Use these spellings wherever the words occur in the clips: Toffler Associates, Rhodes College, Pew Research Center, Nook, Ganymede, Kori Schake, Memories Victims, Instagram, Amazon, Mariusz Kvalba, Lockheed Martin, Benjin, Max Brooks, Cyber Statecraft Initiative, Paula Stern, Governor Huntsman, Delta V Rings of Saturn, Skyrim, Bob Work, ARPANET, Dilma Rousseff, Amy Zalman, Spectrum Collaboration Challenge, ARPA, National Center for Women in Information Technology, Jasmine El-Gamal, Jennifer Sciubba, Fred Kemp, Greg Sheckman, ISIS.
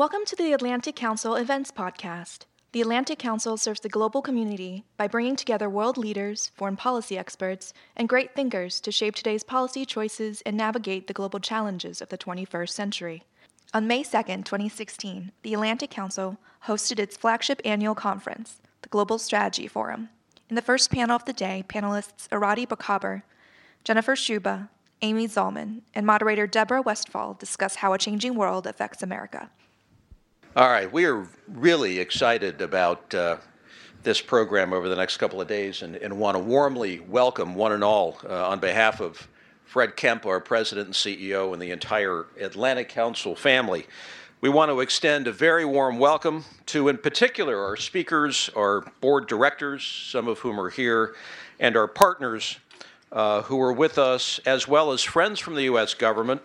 Welcome to the Atlantic Council Events Podcast. The Atlantic Council serves the global community by bringing together world leaders, foreign policy experts, and great thinkers to shape today's policy choices and navigate the global challenges of the 21st century. On May 2, 2016, the Atlantic Council hosted its flagship annual conference, the Global Strategy Forum. In the first panel of the day, panelists Arati Prabhakar, Jennifer Sciubba, Amy Zalman, and moderator Deborah Westfall discuss how a changing world affects America. All right, we are really excited about this program over the next couple of days and want to warmly welcome one and all on behalf of Fred Kemp, our president and CEO, and the entire Atlantic Council family. We want to extend a very warm welcome to, in particular, our speakers, our board directors, some of whom are here, and our partners who are with us, as well as friends from the U.S. government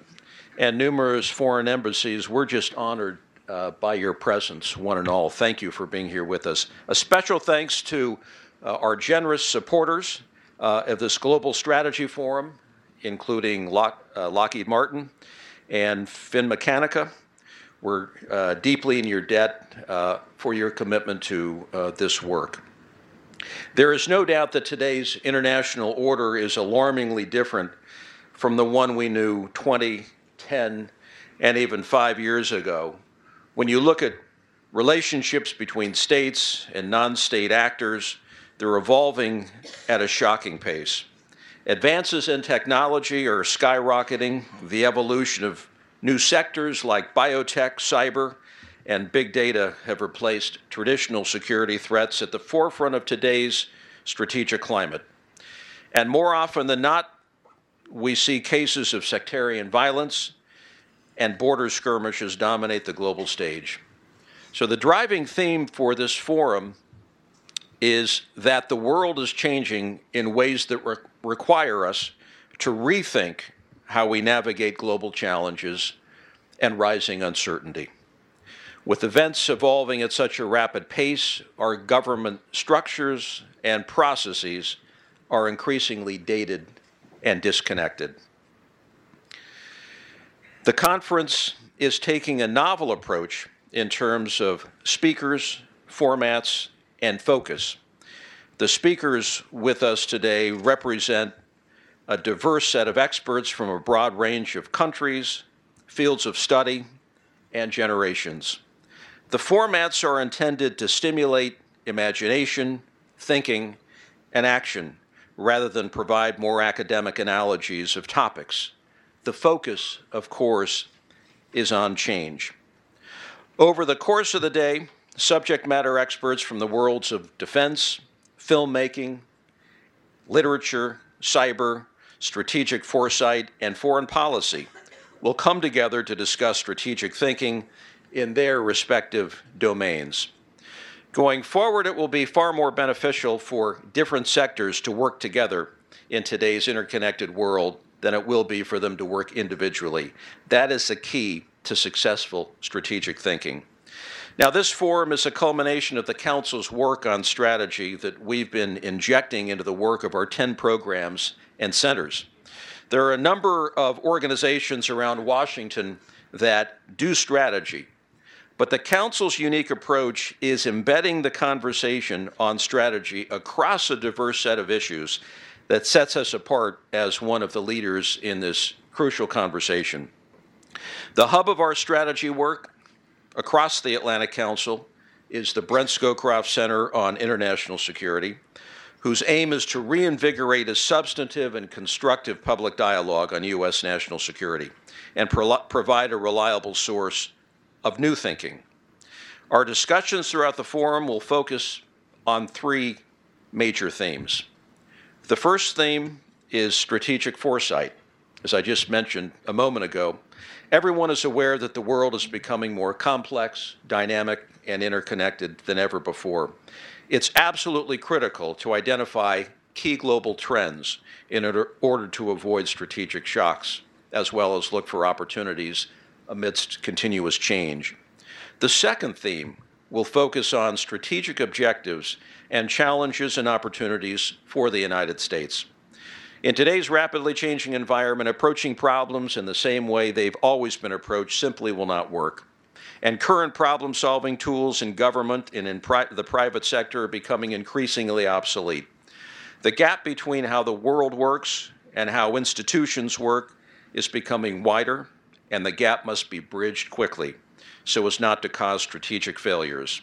and numerous foreign embassies. We're just honored by your presence, one and all. Thank you for being here with us. A special thanks to our generous supporters of this Global Strategy Forum, including Lockheed Martin and Finmeccanica. We're deeply in your debt for your commitment to this work. There is no doubt that today's international order is alarmingly different from the one we knew 20, 10, and even 5 years ago. When you look at relationships between states and non-state actors, they're evolving at a shocking pace. Advances in technology are skyrocketing. The evolution of new sectors like biotech, cyber, and big data have replaced traditional security threats at the forefront of today's strategic climate. And more often than not, we see cases of sectarian violence and border skirmishes dominate the global stage. So the driving theme for this forum is that the world is changing in ways that require us to rethink how we navigate global challenges and rising uncertainty. With events evolving at such a rapid pace, our government structures and processes are increasingly dated and disconnected. The conference is taking a novel approach in terms of speakers, formats, and focus. The speakers with us today represent a diverse set of experts from a broad range of countries, fields of study, and generations. The formats are intended to stimulate imagination, thinking, and action, rather than provide more academic analogies of topics. The focus, of course, is on change. Over the course of the day, subject matter experts from the worlds of defense, filmmaking, literature, cyber, strategic foresight, and foreign policy will come together to discuss strategic thinking in their respective domains. Going forward, it will be far more beneficial for different sectors to work together in today's interconnected world than it will be for them to work individually. That is the key to successful strategic thinking. Now, this forum is a culmination of the Council's work on strategy that we've been injecting into the work of our 10 programs and centers. There are a number of organizations around Washington that do strategy, but the Council's unique approach is embedding the conversation on strategy across a diverse set of issues that sets us apart as one of the leaders in this crucial conversation. The hub of our strategy work across the Atlantic Council is the Brent Scowcroft Center on International Security, whose aim is to reinvigorate a substantive and constructive public dialogue on U.S. national security and provide a reliable source of new thinking. Our discussions throughout the forum will focus on three major themes. The first theme is strategic foresight. As I just mentioned a moment ago, everyone is aware that the world is becoming more complex, dynamic, and interconnected than ever before. It's absolutely critical to identify key global trends in order to avoid strategic shocks, as well as look for opportunities amidst continuous change. The second theme will focus on strategic objectives and challenges and opportunities for the United States. In today's rapidly changing environment, approaching problems in the same way they've always been approached simply will not work. And current problem-solving tools in government and in the private sector are becoming increasingly obsolete. The gap between how the world works and how institutions work is becoming wider, and the gap must be bridged quickly so as not to cause strategic failures.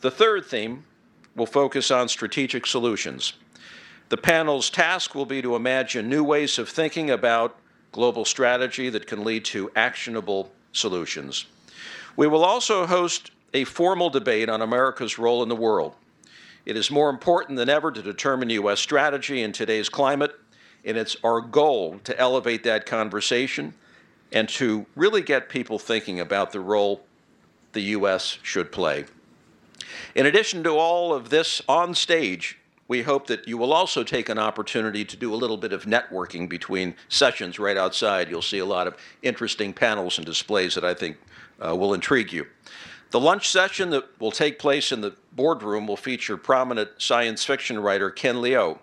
The third theme will focus on strategic solutions. The panel's task will be to imagine new ways of thinking about global strategy that can lead to actionable solutions. We will also host a formal debate on America's role in the world. It is more important than ever to determine U.S. strategy in today's climate, and it's our goal to elevate that conversation and to really get people thinking about the role the U.S. should play. In addition to all of this on stage, we hope that you will also take an opportunity to do a little bit of networking between sessions right outside. You'll see a lot of interesting panels and displays that I think will intrigue you. The lunch session that will take place in the boardroom will feature prominent science fiction writer Ken Leo,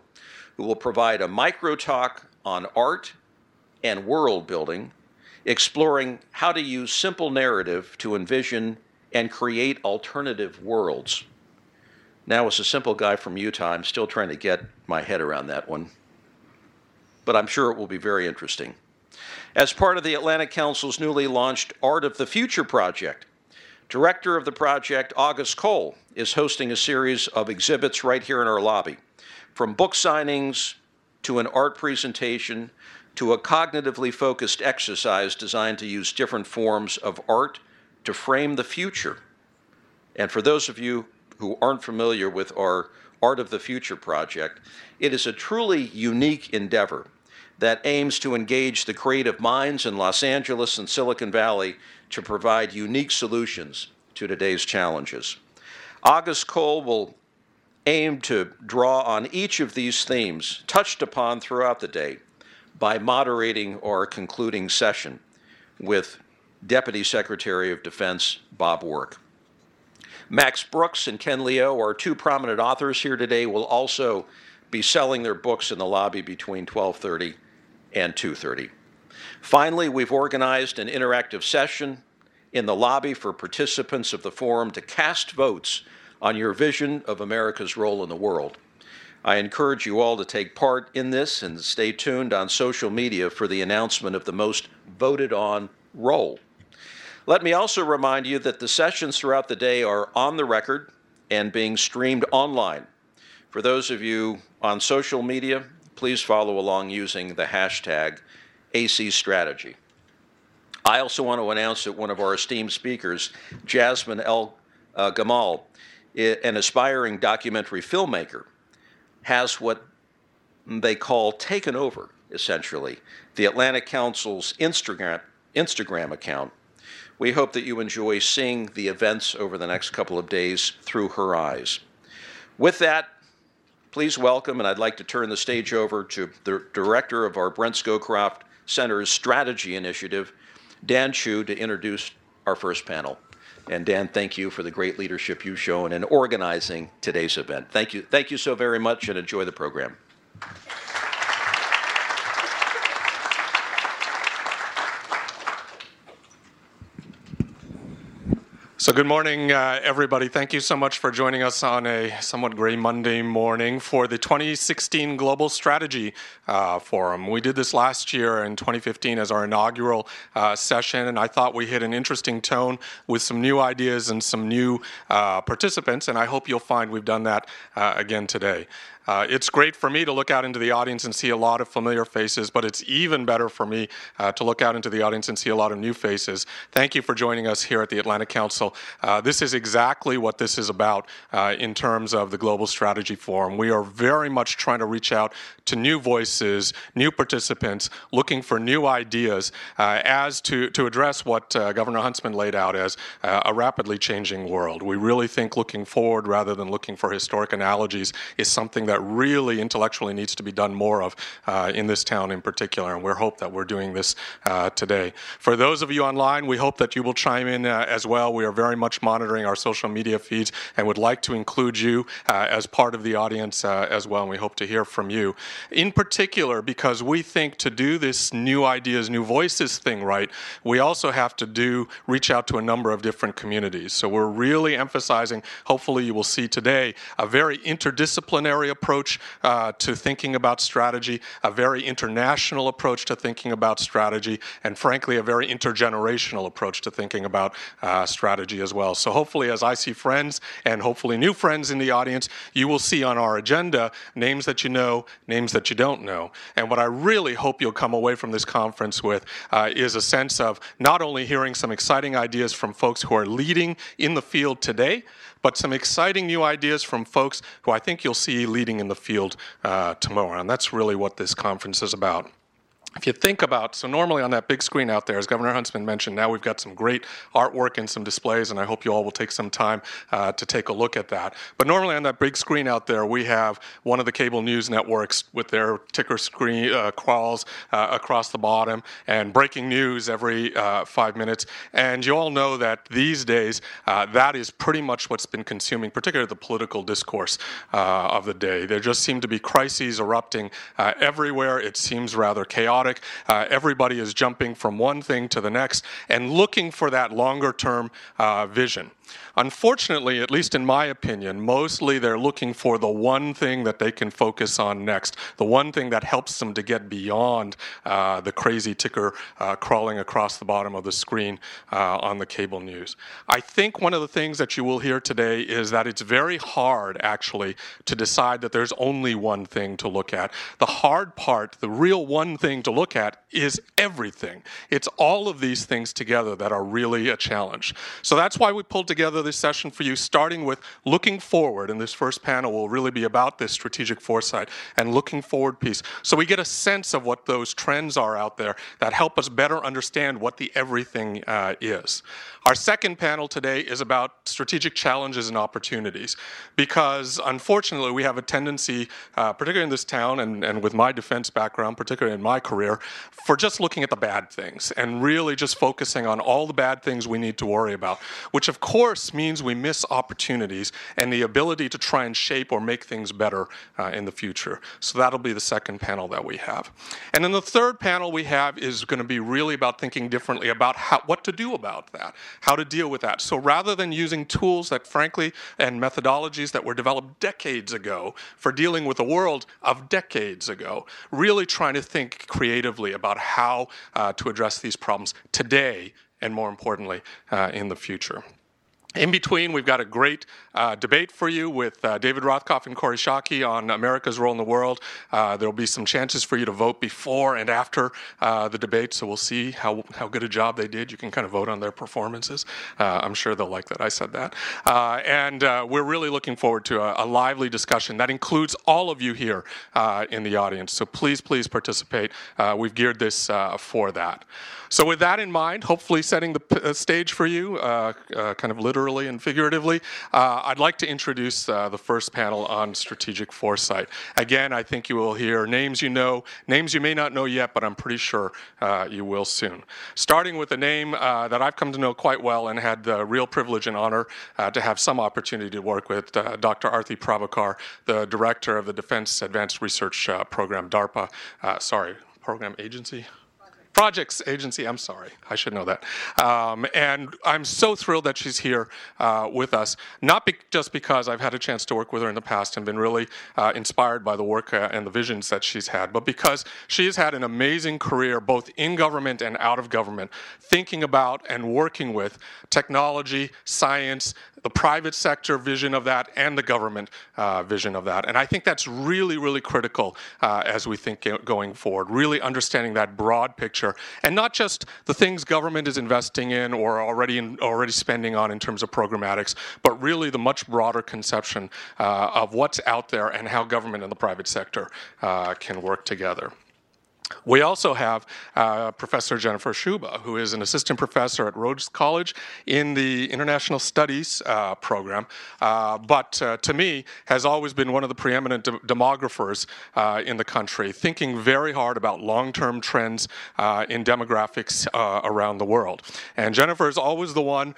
who will provide a micro talk on art and world building, exploring how to use simple narrative to envision and create alternative worlds. Now, as a simple guy from Utah, I'm still trying to get my head around that one, but I'm sure it will be very interesting. As part of the Atlantic Council's newly launched Art of the Future project, director of the project, August Cole, is hosting a series of exhibits right here in our lobby, from book signings to an art presentation to a cognitively focused exercise designed to use different forms of art to frame the future. And for those of you who aren't familiar with our Art of the Future project, it is a truly unique endeavor that aims to engage the creative minds in Los Angeles and Silicon Valley to provide unique solutions to today's challenges. August Cole will aim to draw on each of these themes touched upon throughout the day by moderating our concluding session with Deputy Secretary of Defense Bob Work. Max Brooks and Ken Leo, our two prominent authors here today, will also be selling their books in the lobby between 12:30 and 2:30. Finally, we've organized an interactive session in the lobby for participants of the forum to cast votes on your vision of America's role in the world. I encourage you all to take part in this and stay tuned on social media for the announcement of the most voted on role. Let me also remind you that the sessions throughout the day are on the record and being streamed online. For those of you on social media, please follow along using the hashtag ACStrategy. I also want to announce that one of our esteemed speakers, Jasmine El-Gamal, an aspiring documentary filmmaker, has what they call taken over, essentially, the Atlantic Council's Instagram account. We hope that you enjoy seeing the events over the next couple of days through her eyes. With that, please welcome, and I'd like to turn the stage over to the director of our Brent Scowcroft Center's Strategy Initiative, Dan Chu, to introduce our first panel. And Dan, thank you for the great leadership you've shown in organizing today's event. Thank you so very much, and enjoy the program. So good morning, everybody. Thank you so much for joining us on a somewhat gray Monday morning for the 2016 Global Strategy Forum. We did this last year in 2015 as our inaugural session, and I thought we hit an interesting tone with some new ideas and some new participants, and I hope you'll find we've done that again today. It's great for me to look out into the audience and see a lot of familiar faces, but it's even better for me to look out into the audience and see a lot of new faces. Thank you for joining us here at the Atlantic Council. This is exactly what this is about in terms of the Global Strategy Forum. We are very much trying to reach out to new voices, new participants, looking for new ideas as to address what Governor Huntsman laid out as a rapidly changing world. We really think looking forward rather than looking for historic analogies is something that that really intellectually needs to be done more of in this town in particular, and we hope that we're doing this today. For those of you online, we hope that you will chime in as well. We are very much monitoring our social media feeds and would like to include you as part of the audience as well, and we hope to hear from you. In particular, because we think to do this new ideas, new voices thing right, we also have to reach out to a number of different communities. So we're really emphasizing, hopefully you will see today, a very interdisciplinary approach to thinking about strategy, a very international approach to thinking about strategy, and frankly, a very intergenerational approach to thinking about strategy as well. So hopefully, as I see friends and hopefully new friends in the audience, you will see on our agenda names that you know, names that you don't know. And what I really hope you'll come away from this conference with is a sense of not only hearing some exciting ideas from folks who are leading in the field today, but some exciting new ideas from folks who I think you'll see leading in the field tomorrow. And that's really what this conference is about. If you think about, so normally on that big screen out there, as Governor Huntsman mentioned, now we've got some great artwork and some displays, and I hope you all will take some time to take a look at that. But normally on that big screen out there, we have one of the cable news networks with their ticker screen crawls across the bottom and breaking news every 5 minutes. And you all know that these days, that is pretty much what's been consuming, particularly the political discourse of the day. There just seem to be crises erupting everywhere. It seems rather chaotic. Everybody is jumping from one thing to the next and looking for that longer-term vision. Unfortunately, at least in my opinion, mostly they're looking for the one thing that they can focus on next, the one thing that helps them to get beyond the crazy ticker crawling across the bottom of the screen on the cable news. I think one of the things that you will hear today is that it's very hard, actually, to decide that there's only one thing to look at. The hard part, the real one thing to look at, is everything. It's all of these things together that are really a challenge. So that's why we pulled together this session for you, starting with looking forward, and this first panel will really be about this strategic foresight and looking forward piece. So we get a sense of what those trends are out there that help us better understand what the everything is. Our second panel today is about strategic challenges and opportunities, because unfortunately we have a tendency, particularly in this town and with my defense background, particularly in my career, for just looking at the bad things and really just focusing on all the bad things we need to worry about, which of course means we miss opportunities and the ability to try and shape or make things better in the future. So that'll be the second panel that we have. And then the third panel we have is going to be really about thinking differently about what to do about that, how to deal with that. So rather than using tools that frankly and methodologies that were developed decades ago for dealing with a world of decades ago, really trying to think creatively about how to address these problems today and more importantly, in the future. In between, we've got a great debate for you with David Rothkopf and Kori Schake on America's role in the world. There'll be some chances for you to vote before and after the debate, so we'll see how good a job they did. You can kind of vote on their performances. I'm sure they'll like that I said that. And we're really looking forward to a lively discussion that includes all of you here in the audience. So please, please participate. We've geared this for that. So with that in mind, hopefully setting the stage for you, kind of literally and figuratively, I'd like to introduce the first panel on strategic foresight. Again, I think you will hear names you know, names you may not know yet, but I'm pretty sure you will soon. Starting with a name that I've come to know quite well and had the real privilege and honor to have some opportunity to work with, Dr. Arati Prabhakar, the director of the Defense Advanced Research Program, DARPA, Program Agency? Projects Agency, I'm sorry, I should know that. And I'm so thrilled that she's here with us, not just because I've had a chance to work with her in the past and been really inspired by the work and the visions that she's had, but because she has had an amazing career both in government and out of government, thinking about and working with technology, science, the private sector vision of that, and the government vision of that. And I think that's really, really critical as we think going forward, really understanding that broad picture, and not just the things government is investing in or already spending on in terms of programmatics, but really the much broader conception of what's out there and how government and the private sector can work together. We also have Professor Jennifer Sciubba, who is an assistant professor at Rhodes College in the International Studies program, but to me has always been one of the preeminent demographers in the country, thinking very hard about long-term trends in demographics around the world. And Jennifer is always the one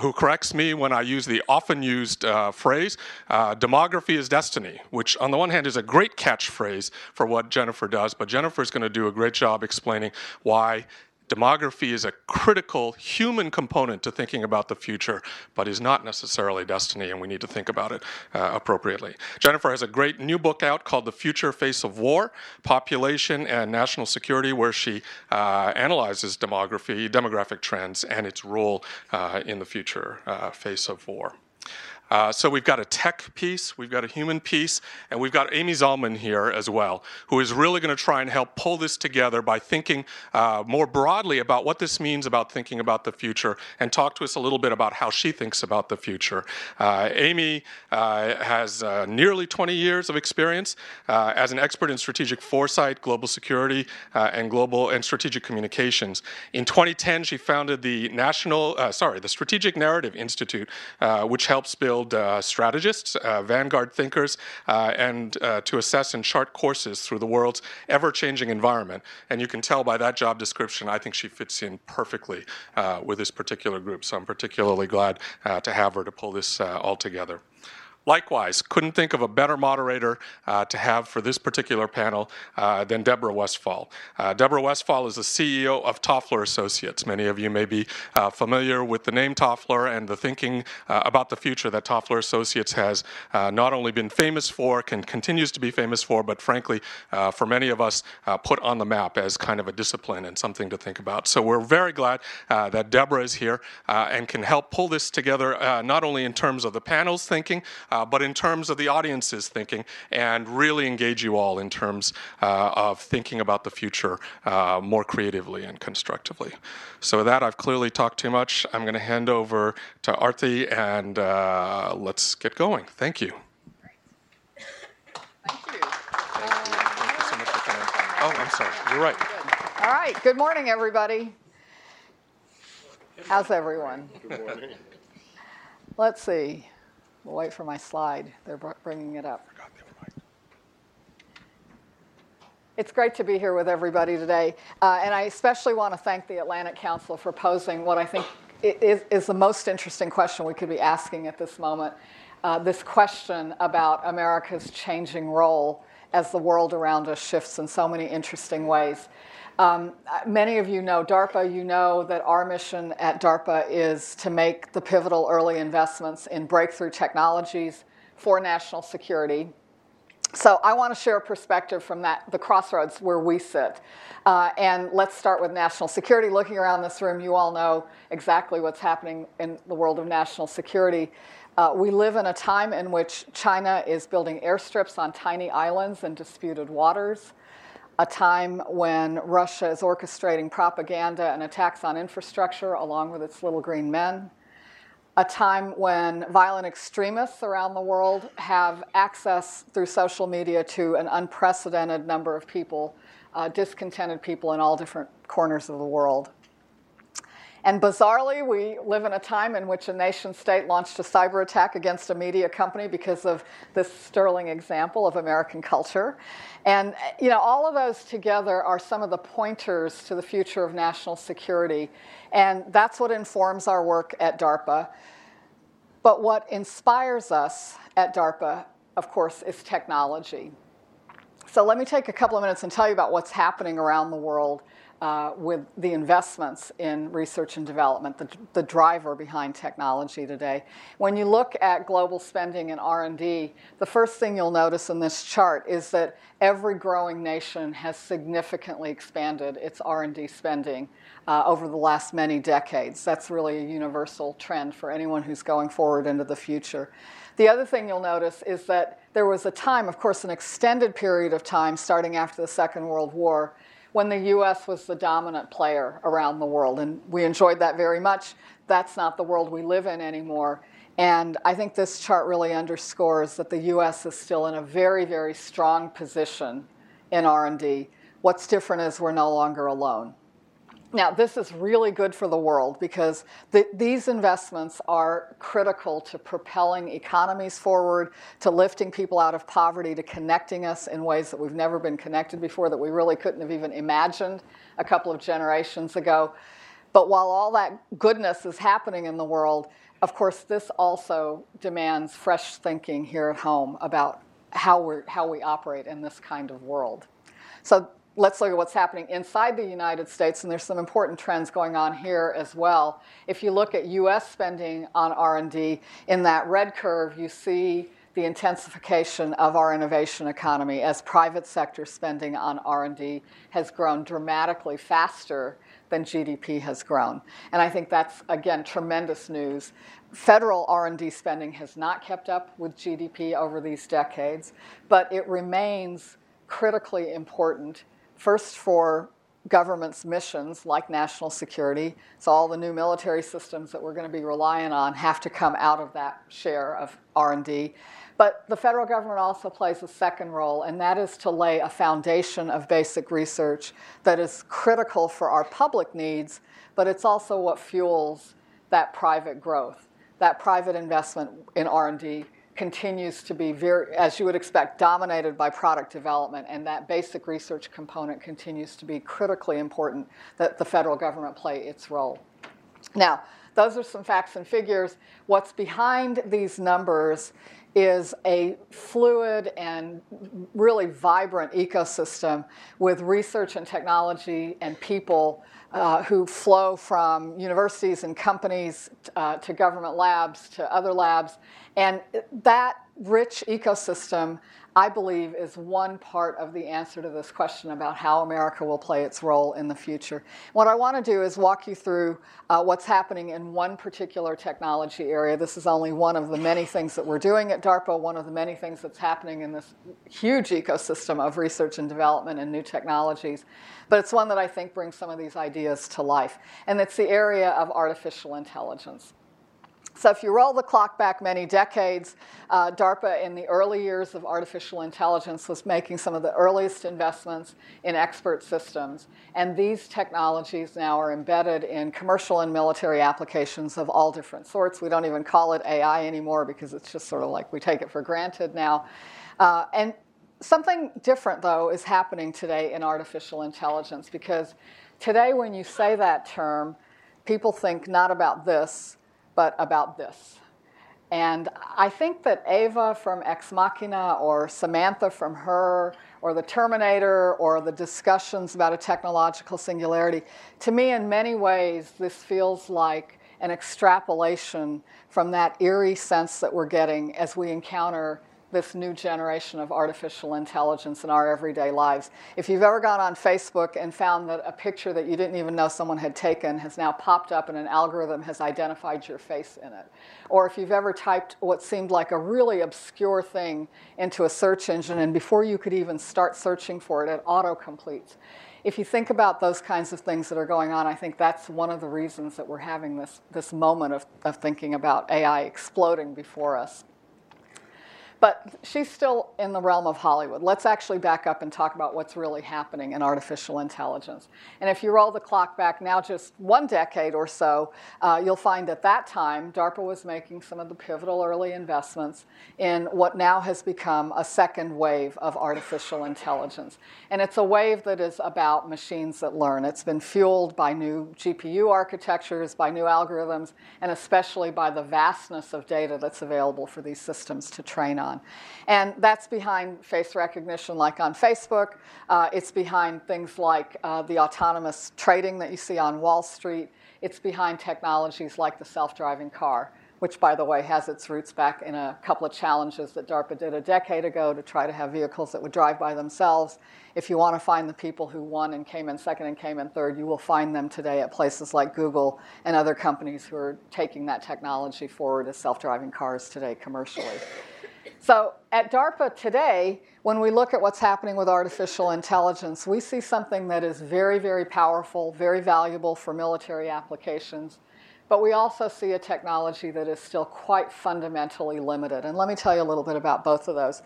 who corrects me when I use the often used phrase, demography is destiny, which on the one hand is a great catchphrase for what Jennifer does, but Jennifer's going to do a great job explaining why demography is a critical human component to thinking about the future, but is not necessarily destiny, and we need to think about it appropriately. Jennifer has a great new book out called The Future Face of War, Population and National Security, where she analyzes demographic trends and its role in the future face of war. So we've got a tech piece, we've got a human piece, and we've got Amy Zalman here as well, who is really going to try and help pull this together by thinking more broadly about what this means about thinking about the future, and talk to us a little bit about how she thinks about the future. Amy has nearly 20 years of experience as an expert in strategic foresight, global security, and strategic communications. In 2010, she founded the Strategic Narrative Institute, which helps build strategists, vanguard thinkers, and to assess and chart courses through the world's ever-changing environment. And you can tell by that job description, I think she fits in perfectly with this particular group. So I'm particularly glad to have her to pull this all together. Likewise, couldn't think of a better moderator to have for this particular panel than Deborah Westfall. Deborah Westfall is the CEO of Toffler Associates. Many of you may be familiar with the name Toffler and the thinking about the future that Toffler Associates has not only been famous for, continues to be famous for, but frankly, for many of us, put on the map as kind of a discipline and something to think about. So we're very glad that Deborah is here and can help pull this together, not only in terms of the panel's thinking, but in terms of the audience's thinking, and really engage you all in terms of thinking about the future more creatively and constructively. So with that, I've clearly talked too much. I'm going to hand over to Arati, and let's get going. Thank you. Thank you. Thank you so much for coming. Oh, I'm sorry. You're right. All right. Good morning, everybody. How's everyone? Good morning. Let's see. We'll wait for my slide. They're bringing it up. It's great to be here with everybody today. And I especially want to thank the Atlantic Council for posing what I think is the most interesting question we could be asking at this moment, this question about America's changing role as the world around us shifts in so many interesting ways. Many of you know DARPA. You know that our mission at DARPA is to make the pivotal early investments in breakthrough technologies for national security. So I want to share a perspective from the crossroads where we sit. And let's start with national security. Looking around this room, you all know exactly what's happening in the world of national security. We live in a time in which China is building airstrips on tiny islands in disputed waters. A time when Russia is orchestrating propaganda and attacks on infrastructure along with its little green men. A time when violent extremists around the world have access through social media to an unprecedented number of people, discontented people in all different corners of the world. And bizarrely, we live in a time in which a nation state launched a cyber attack against a media company because of this sterling example of American culture. And you know, all of those together are some of the pointers to the future of national security. And that's what informs our work at DARPA. But what inspires us at DARPA, of course, is technology. So let me take a couple of minutes and tell you about what's happening around the world with the investments in research and development, the driver behind technology today. When you look at global spending in R&D, the first thing you'll notice in this chart is that every growing nation has significantly expanded its R&D spending over the last many decades. That's really a universal trend for anyone who's going forward into the future. The other thing you'll notice is that there was a time, of course, an extended period of time starting after the Second World War, when the US was the dominant player around the world. And we enjoyed that very much. That's not the world we live in anymore. And I think this chart really underscores that the US is still in a very, very strong position in R&D, What's different is we're no longer alone. Now, this is really good for the world because these investments are critical to propelling economies forward, to lifting people out of poverty, to connecting us in ways that we've never been connected before, that we really couldn't have even imagined a couple of generations ago. But while all that goodness is happening in the world, of course, this also demands fresh thinking here at home about how we operate in this kind of world. So let's look at what's happening inside the United States, and there's some important trends going on here as well. If you look at US spending on R&D, in that red curve, you see the intensification of our innovation economy as private sector spending on R&D has grown dramatically faster than GDP has grown. And I think that's, again, tremendous news. Federal R&D spending has not kept up with GDP over these decades, but it remains critically important. First, for government's missions like national security. So all the new military systems that we're going to be relying on have to come out of that share of R&D. But the federal government also plays a second role, and that is to lay a foundation of basic research that is critical for our public needs, but it's also what fuels that private growth. That private investment in R&D continues to be, very, as you would expect, dominated by product development, and that basic research component continues to be critically important that the federal government play its role. Now, those are some facts and figures. What's behind these numbers is a fluid and really vibrant ecosystem with research and technology and people who flow from universities and companies to government labs to other labs. And that rich ecosystem, I believe, is one part of the answer to this question about how America will play its role in the future. What I want to do is walk you through what's happening in one particular technology area. This is only one of the many things that we're doing at DARPA, one of the many things that's happening in this huge ecosystem of research and development and new technologies. But it's one that I think brings some of these ideas to life. And it's the area of artificial intelligence. So if you roll the clock back many decades, DARPA in the early years of artificial intelligence was making some of the earliest investments in expert systems. And these technologies now are embedded in commercial and military applications of all different sorts. We don't even call it AI anymore because it's just sort of like we take it for granted now. And something different, though, is happening today in artificial intelligence, because today when you say that term, people think not about this, but about this. And I think that Ava from Ex Machina or Samantha from Her or the Terminator or the discussions about a technological singularity, to me in many ways this feels like an extrapolation from that eerie sense that we're getting as we encounter this new generation of artificial intelligence in our everyday lives. If you've ever gone on Facebook and found that a picture that you didn't even know someone had taken has now popped up and an algorithm has identified your face in it, or if you've ever typed what seemed like a really obscure thing into a search engine and before you could even start searching for it, it auto-completes. If you think about those kinds of things that are going on, I think that's one of the reasons that we're having this moment of thinking about AI exploding before us. But she's still in the realm of Hollywood. Let's actually back up and talk about what's really happening in artificial intelligence. And if you roll the clock back now just one decade or so, you'll find at that time, DARPA was making some of the pivotal early investments in what now has become a second wave of artificial intelligence. And it's a wave that is about machines that learn. It's been fueled by new GPU architectures, by new algorithms, and especially by the vastness of data that's available for these systems to train on. And that's behind face recognition like on Facebook. It's behind things like the autonomous trading that you see on Wall Street. It's behind technologies like the self-driving car, which, by the way, has its roots back in a couple of challenges that DARPA did a decade ago to try to have vehicles that would drive by themselves. If you want to find the people who won and came in second and came in third, you will find them today at places like Google and other companies who are taking that technology forward as self-driving cars today commercially. So at DARPA today, when we look at what's happening with artificial intelligence, we see something that is very, very powerful, very valuable for military applications, But we also see a technology that is still quite fundamentally limited. And let me tell you a little bit about both of those.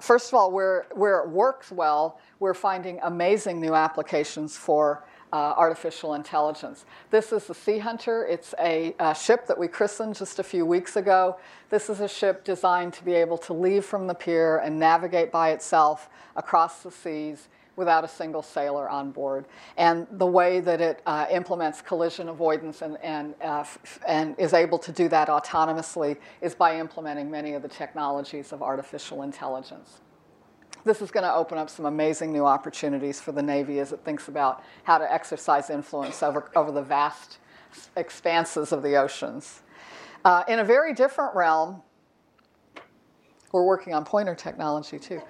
First of all, where it works well, we're finding amazing new applications for artificial intelligence. This is the Sea Hunter. It's a ship that we christened just a few weeks ago. This is a ship designed to be able to leave from the pier and navigate by itself across the seas without a single sailor on board. And the way that it implements collision avoidance and is able to do that autonomously is by implementing many of the technologies of artificial intelligence. This is going to open up some amazing new opportunities for the Navy as it thinks about how to exercise influence over the vast expanses of the oceans. In a very different realm, we're working on pointer technology, too.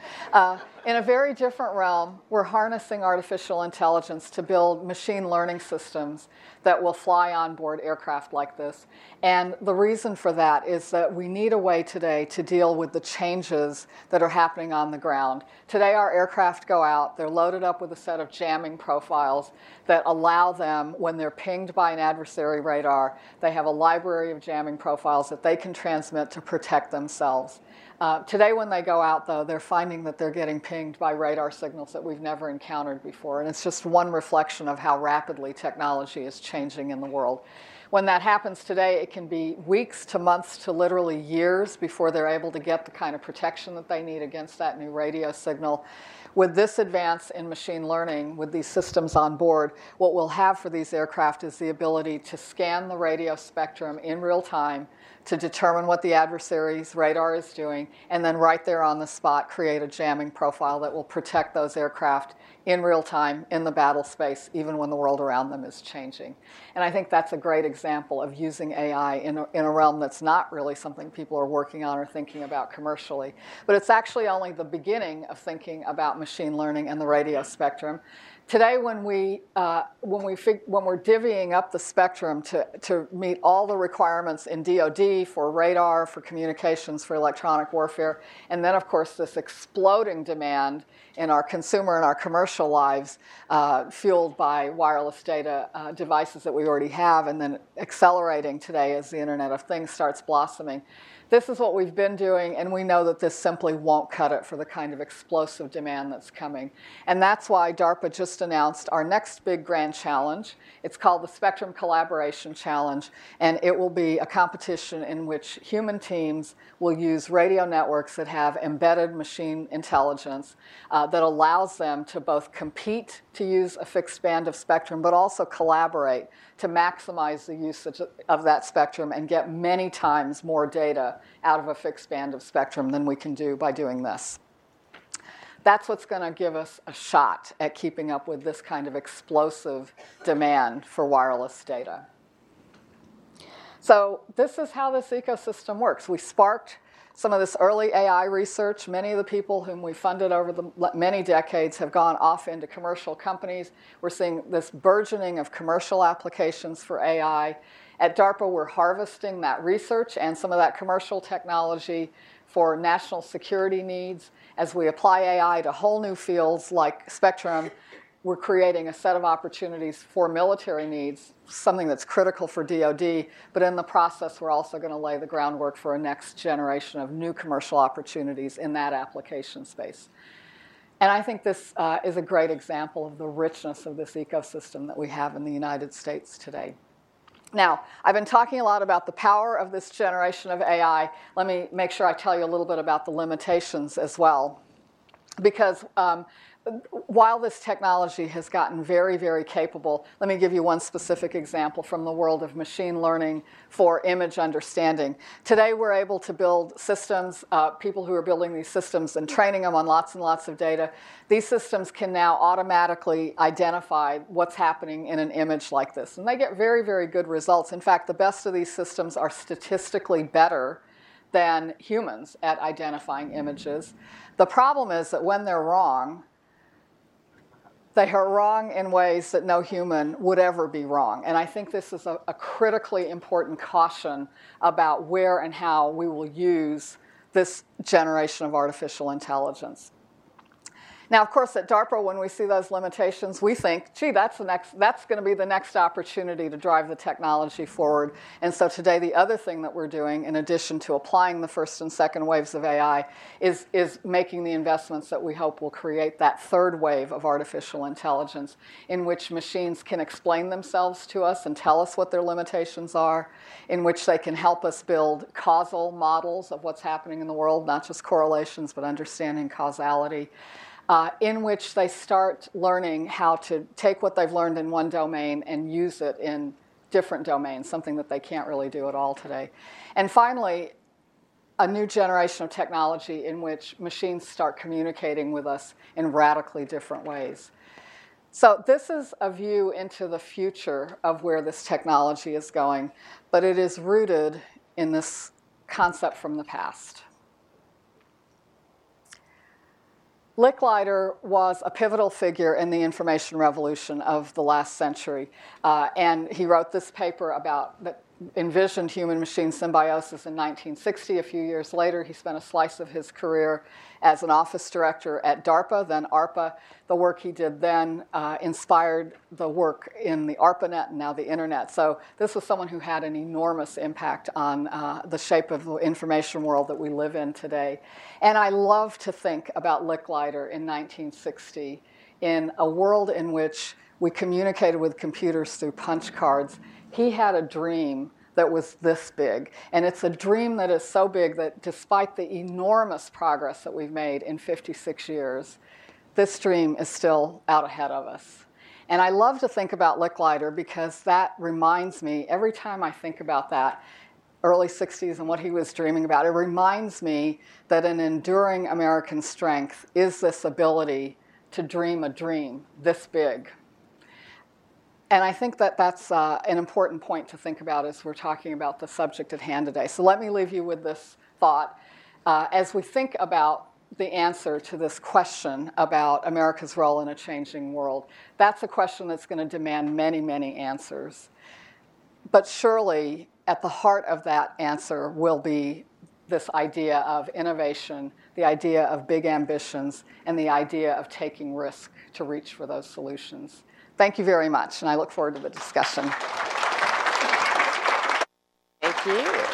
In a very different realm, we're harnessing artificial intelligence to build machine learning systems that will fly onboard aircraft like this. And the reason for that is that we need a way today to deal with the changes that are happening on the ground. Today, our aircraft go out. They're loaded up with a set of jamming profiles that allow them, when they're pinged by an adversary radar, they have a library of jamming profiles that they can transmit to protect themselves. Today, when they go out, though, they're finding that they're getting pinged by radar signals that we've never encountered before. And it's just one reflection of how rapidly technology is changing in the world. When that happens today, it can be weeks to months to literally years before they're able to get the kind of protection that they need against that new radio signal. With this advance in machine learning, with these systems on board, what we'll have for these aircraft is the ability to scan the radio spectrum in real time to determine what the adversary's radar is doing, and then right there on the spot create a jamming profile that will protect those aircraft in real time in the battle space, even when the world around them is changing. And I think that's a great example of using AI in a realm that's not really something people are working on or thinking about commercially. But it's actually only the beginning of thinking about machine learning and the radio spectrum. Today, when we're divvying up the spectrum to meet all the requirements in DoD for radar, for communications, for electronic warfare, and then, of course, this exploding demand in our consumer and our commercial lives fueled by wireless data devices that we already have, and then accelerating today as the Internet of Things starts blossoming. This is what we've been doing, and we know that this simply won't cut it for the kind of explosive demand that's coming. And that's why DARPA just announced our next big grand challenge. It's called the Spectrum Collaboration Challenge, and it will be a competition in which human teams will use radio networks that have embedded machine intelligence that allows them to both compete to use a fixed band of spectrum, but also collaborate to maximize the usage of that spectrum and get many times more data out of a fixed band of spectrum than we can do by doing this. That's what's going to give us a shot at keeping up with this kind of explosive demand for wireless data. So this is how this ecosystem works. We sparked some of this early AI research. Many of the people whom we funded over the many decades have gone off into commercial companies. We're seeing this burgeoning of commercial applications for AI. At DARPA, we're harvesting that research and some of that commercial technology for national security needs. As we apply AI to whole new fields like Spectrum, we're creating a set of opportunities for military needs, something that's critical for DoD. But in the process, we're also going to lay the groundwork for a next generation of new commercial opportunities in that application space. And I think this is a great example of the richness of this ecosystem that we have in the United States today. Now, I've been talking a lot about the power of this generation of AI. Let me make sure I tell you a little bit about the limitations as well. Because while this technology has gotten very, very capable, let me give you one specific example from the world of machine learning for image understanding. Today, we're able to build systems, people who are building these systems and training them on lots and lots of data. These systems can now automatically identify what's happening in an image like this. And they get very, very good results. In fact, the best of these systems are statistically better than humans at identifying images. The problem is that when they're wrong, they are wrong in ways that no human would ever be wrong. And I think this is a critically important caution about where and how we will use this generation of artificial intelligence. Now, of course, at DARPA, when we see those limitations, we think, gee, that's going to be the next opportunity to drive the technology forward. And so today, the other thing that we're doing, in addition to applying the first and second waves of AI, is making the investments that we hope will create that third wave of artificial intelligence, in which machines can explain themselves to us and tell us what their limitations are, in which they can help us build causal models of what's happening in the world, not just correlations, but understanding causality. In which they start learning how to take what they've learned in one domain and use it in different domains, something that they can't really do at all today. And finally, a new generation of technology in which machines start communicating with us in radically different ways. So this is a view into the future of where this technology is going, but it is rooted in this concept from the past. Licklider was a pivotal figure in the information revolution of the last century. And he wrote this paper about that envisioned human-machine symbiosis in 1960. A few years later, he spent a slice of his career as an office director at DARPA, then ARPA. The work he did then inspired the work in the ARPANET and now the Internet. So this was someone who had an enormous impact on the shape of the information world that we live in today. And I love to think about Licklider in 1960 in a world in which we communicated with computers through punch cards. He had a dream that was this big. And it's a dream that is so big that despite the enormous progress that we've made in 56 years, this dream is still out ahead of us. And I love to think about Licklider because that reminds me, every time I think about that, early 60s and what he was dreaming about, it reminds me that an enduring American strength is this ability to dream a dream this big. And I think that that's an important point to think about as we're talking about the subject at hand today. So let me leave you with this thought. As we think about the answer to this question about America's role in a changing world, that's a question that's going to demand many, many answers. But surely, at the heart of that answer will be this idea of innovation, the idea of big ambitions, and the idea of taking risk to reach for those solutions. Thank you very much, and I look forward to the discussion. Thank you.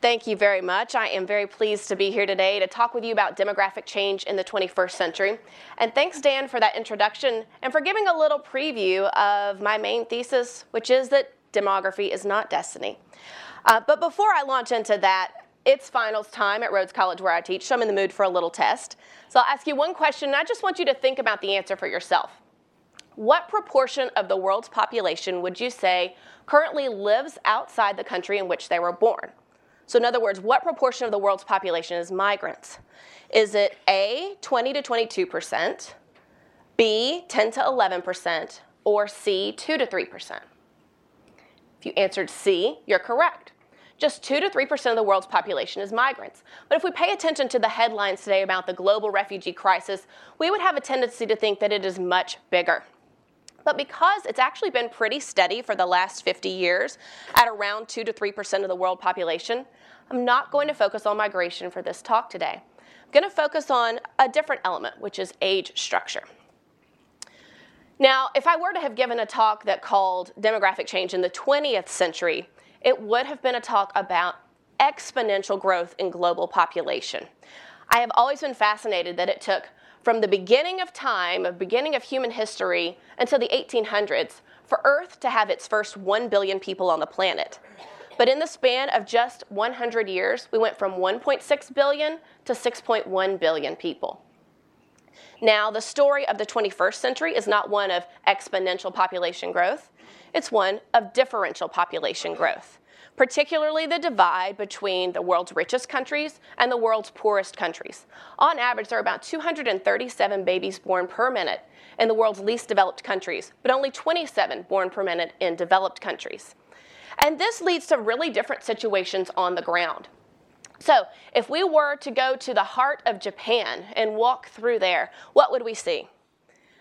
Thank you very much. I am very pleased to be here today to talk with you about demographic change in the 21st century. And thanks, Dan, for that introduction and for giving a little preview of my main thesis, which is that demography is not destiny. But before I launch into that, it's finals time at Rhodes College where I teach, so I'm in the mood for a little test. So I'll ask you one question, and I just want you to think about the answer for yourself. What proportion of the world's population would you say currently lives outside the country in which they were born? So in other words, what proportion of the world's population is migrants? Is it A, 20 to 22%, B, 10 to 11%, or C, 2 to 3%? If you answered C, you're correct. Just 2 to 3% of the world's population is migrants. But if we pay attention to the headlines today about the global refugee crisis, we would have a tendency to think that it is much bigger. But because it's actually been pretty steady for the last 50 years at around 2 to 3% of the world population, I'm not going to focus on migration for this talk today. I'm going to focus on a different element, which is age structure. Now, if I were to have given a talk that called demographic change in the 20th century, it would have been a talk about exponential growth in global population. I have always been fascinated that it took from the beginning of time, the beginning of human history, until the 1800s for Earth to have its first 1 billion people on the planet. But in the span of just 100 years, we went from 1.6 billion to 6.1 billion people. Now, the story of the 21st century is not one of exponential population growth. It's one of differential population growth, particularly the divide between the world's richest countries and the world's poorest countries. On average, there are about 237 babies born per minute in the world's least developed countries, but only 27 born per minute in developed countries. And this leads to really different situations on the ground. So if we were to go to the heart of Japan and walk through there, what would we see?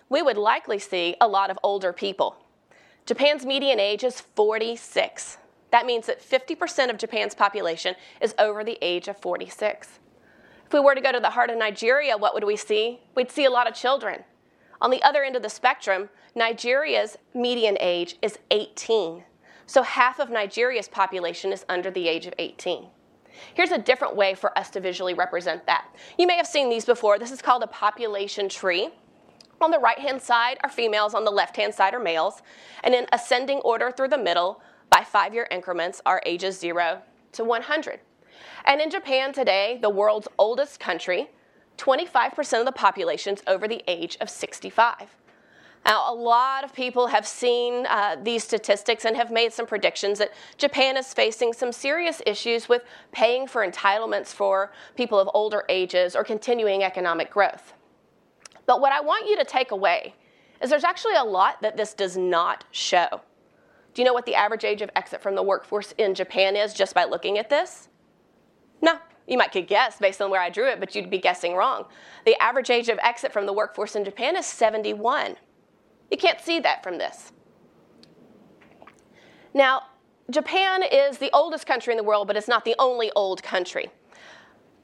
We would likely see a lot of older people. Japan's median age is 46. That means that 50% of Japan's population is over the age of 46. If we were to go to the heart of Nigeria, what would we see? We'd see a lot of children. On the other end of the spectrum, Nigeria's median age is 18. So half of Nigeria's population is under the age of 18. Here's a different way for us to visually represent that. You may have seen these before. This is called a population tree. On the right-hand side are females, on the left-hand side are males. And in ascending order through the middle, by 5-year increments, are ages 0 to 100. And in Japan today, the world's oldest country, 25% of the population's over the age of 65. Now, a lot of people have seen these statistics and have made some predictions that Japan is facing some serious issues with paying for entitlements for people of older ages or continuing economic growth. But what I want you to take away is there's actually a lot that this does not show. Do you know what the average age of exit from the workforce in Japan is just by looking at this? No. You might could guess based on where I drew it, but you'd be guessing wrong. The average age of exit from the workforce in Japan is 71. You can't see that from this. Now, Japan is the oldest country in the world, but it's not the only old country.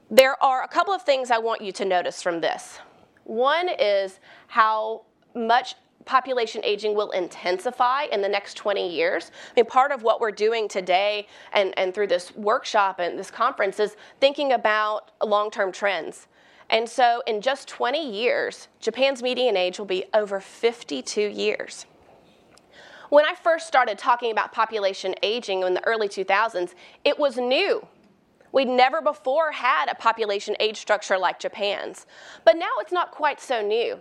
There are a couple of things I want you to notice from this. One is how much population aging will intensify in the next 20 years. I mean, part of what we're doing today and through this workshop and this conference is thinking about long-term trends. And so in just 20 years, Japan's median age will be over 52 years. When I first started talking about population aging in the early 2000s, it was new. We'd never before had a population age structure like Japan's. But now it's not quite so new.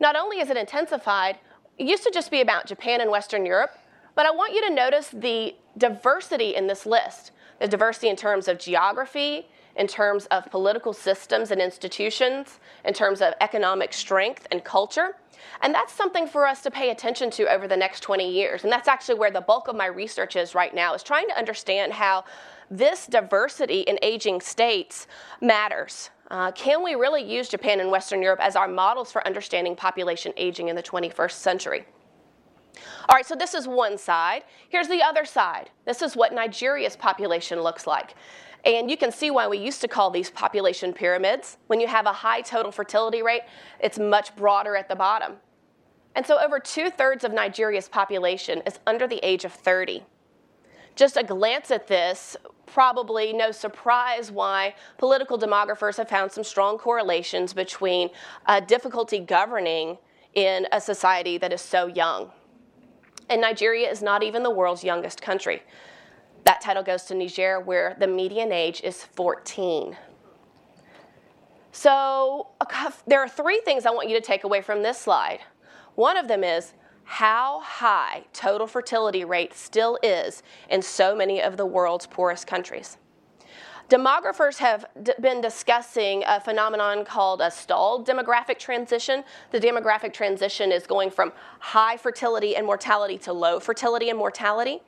Not only is it intensified, it used to just be about Japan and Western Europe, but I want you to notice the diversity in this list. The diversity in terms of geography, in terms of political systems and institutions, in terms of economic strength and culture. And that's something for us to pay attention to over the next 20 years. And that's actually where the bulk of my research is right now, is trying to understand how this diversity in aging states matters. Can we really use Japan and Western Europe as our models for understanding population aging in the 21st century? All right, so this is one side. Here's the other side. This is what Nigeria's population looks like. And you can see why we used to call these population pyramids. When you have a high total fertility rate, it's much broader at the bottom. And so over 2/3 of Nigeria's population is under the age of 30. Just a glance at this, probably no surprise why political demographers have found some strong correlations between difficulty governing in a society that is so young. And Nigeria is not even the world's youngest country. That title goes to Niger, where the median age is 14. So there are three things I want you to take away from this slide. One of them is how high total fertility rate still is in so many of the world's poorest countries. Demographers have been discussing a phenomenon called a stalled demographic transition. The demographic transition is going from high fertility and mortality to low fertility and mortality.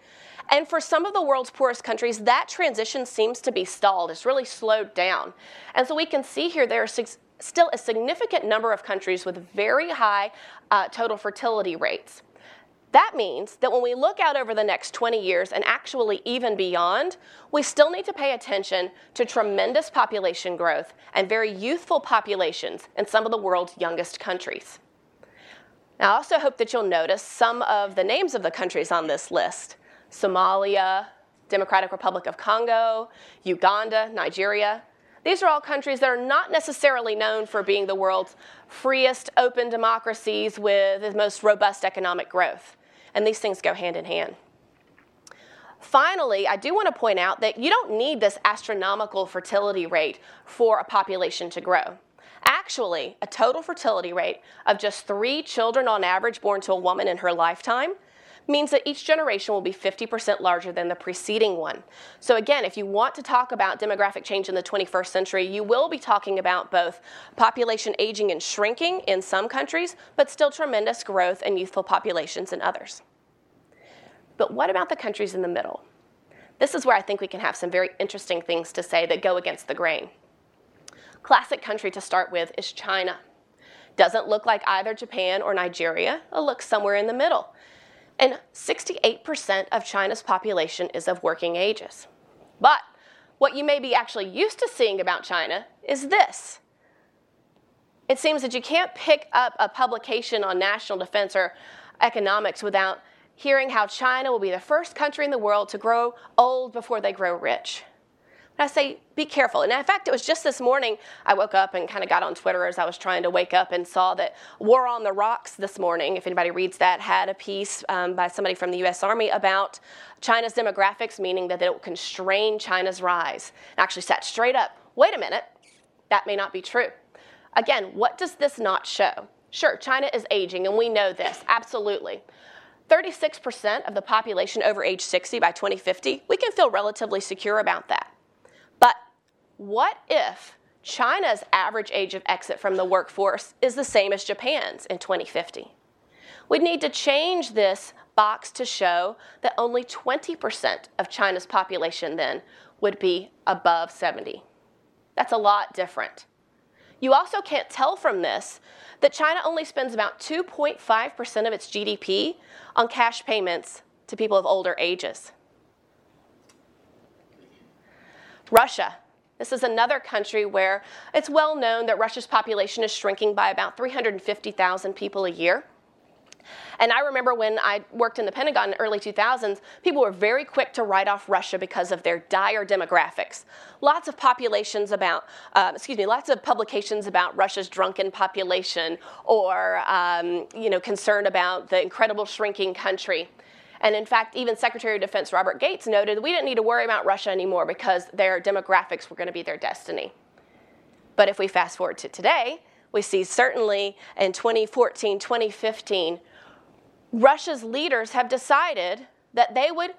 And for some of the world's poorest countries, that transition seems to be stalled. It's really slowed down. And so we can see here there are still a significant number of countries with very high total fertility rates. That means that when we look out over the next 20 years, and actually even beyond, we still need to pay attention to tremendous population growth and very youthful populations in some of the world's youngest countries. Now, I also hope that you'll notice some of the names of the countries on this list. Somalia, Democratic Republic of Congo, Uganda, Nigeria. These are all countries that are not necessarily known for being the world's freest, open democracies with the most robust economic growth. And these things go hand in hand. Finally, I do want to point out that you don't need this astronomical fertility rate for a population to grow. Actually, a total fertility rate of just 3 children on average born to a woman in her lifetime means that each generation will be 50% larger than the preceding one. So again, if you want to talk about demographic change in the 21st century, you will be talking about both population aging and shrinking in some countries, but still tremendous growth in youthful populations in others. But what about the countries in the middle? This is where I think we can have some very interesting things to say that go against the grain. Classic country to start with is China. Doesn't look like either Japan or Nigeria. It looks somewhere in the middle. And 68% of China's population is of working ages. But what you may be actually used to seeing about China is this. It seems that you can't pick up a publication on national defense or economics without hearing how China will be the first country in the world to grow old before they grow rich. And I say, be careful. And in fact, it was just this morning I woke up and kind of got on Twitter as I was trying to wake up and saw that War on the Rocks this morning, if anybody reads that, had a piece by somebody from the U.S. Army about China's demographics, meaning that it will constrain China's rise. And I actually sat straight up. Wait a minute. That may not be true. Again, what does this not show? Sure, China is aging, and we know this, absolutely. 36% of the population over age 60 by 2050, we can feel relatively secure about that. But what if China's average age of exit from the workforce is the same as Japan's in 2050? We'd need to change this box to show that only 20% of China's population then would be above 70. That's a lot different. You also can't tell from this that China only spends about 2.5% of its GDP on cash payments to people of older ages. Russia. This is another country where it's well known that Russia's population is shrinking by about 350,000 people a year. And I remember when I worked in the Pentagon in the early 2000s, people were very quick to write off Russia because of their dire demographics. Lots of publications about Russia's drunken population or, concern about the incredible shrinking country. And in fact, even Secretary of Defense Robert Gates noted we didn't need to worry about Russia anymore because their demographics were going to be their destiny. But if we fast forward to today, we see certainly in 2014, 2015, Russia's leaders have decided that they would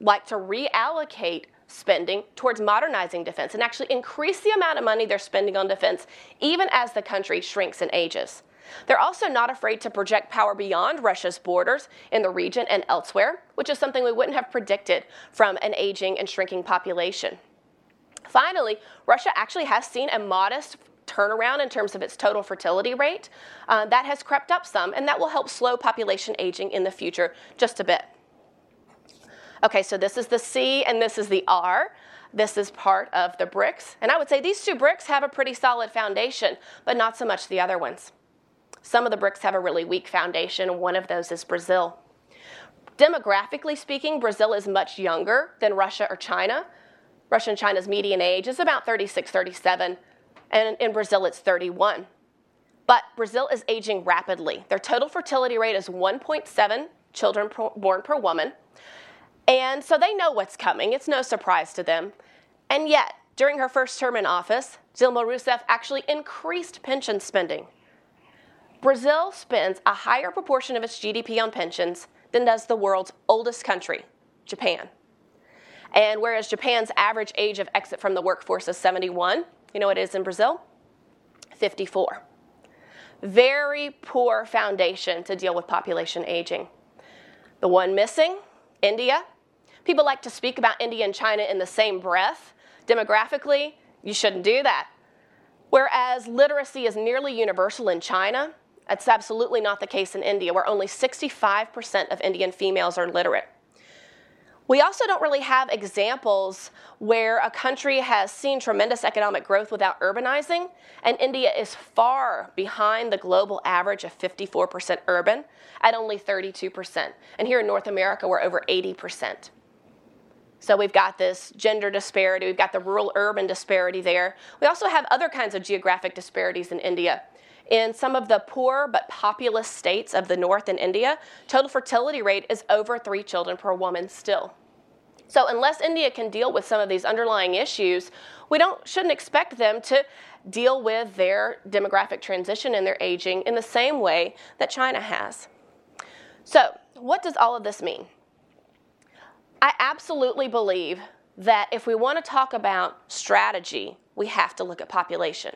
like to reallocate spending towards modernizing defense and actually increase the amount of money they're spending on defense even as the country shrinks and ages. They're also not afraid to project power beyond Russia's borders in the region and elsewhere, which is something we wouldn't have predicted from an aging and shrinking population. Finally, Russia actually has seen a modest turnaround in terms of its total fertility rate. That has crept up some, and that will help slow population aging in the future just a bit. Okay, so this is the C and this is the R. This is part of the BRICS. And I would say these two BRICS have a pretty solid foundation, but not so much the other ones. Some of the BRICS have a really weak foundation, and one of those is Brazil. Demographically speaking, Brazil is much younger than Russia or China. Russia and China's median age is about 36, 37. And in Brazil, it's 31. But Brazil is aging rapidly. Their total fertility rate is 1.7 children born per woman. And so they know what's coming. It's no surprise to them. And yet, during her first term in office, Dilma Rousseff actually increased pension spending. Brazil spends a higher proportion of its GDP on pensions than does the world's oldest country, Japan. And whereas Japan's average age of exit from the workforce is 71, you know what it is in Brazil? 54. Very poor foundation to deal with population aging. The one missing, India. People like to speak about India and China in the same breath. Demographically, you shouldn't do that. Whereas literacy is nearly universal in China, that's absolutely not the case in India, where only 65% of Indian females are literate. We also don't really have examples where a country has seen tremendous economic growth without urbanizing, and India is far behind the global average of 54% urban at only 32%. And here in North America, we're over 80%. So we've got this gender disparity. We've got the rural-urban disparity there. We also have other kinds of geographic disparities in India. In some of the poor but populous states of the north in India, total fertility rate is over 3 children per woman still. So unless India can deal with some of these underlying issues, we shouldn't expect them to deal with their demographic transition and their aging in the same way that China has. So what does all of this mean? I absolutely believe that if we want to talk about strategy, we have to look at population.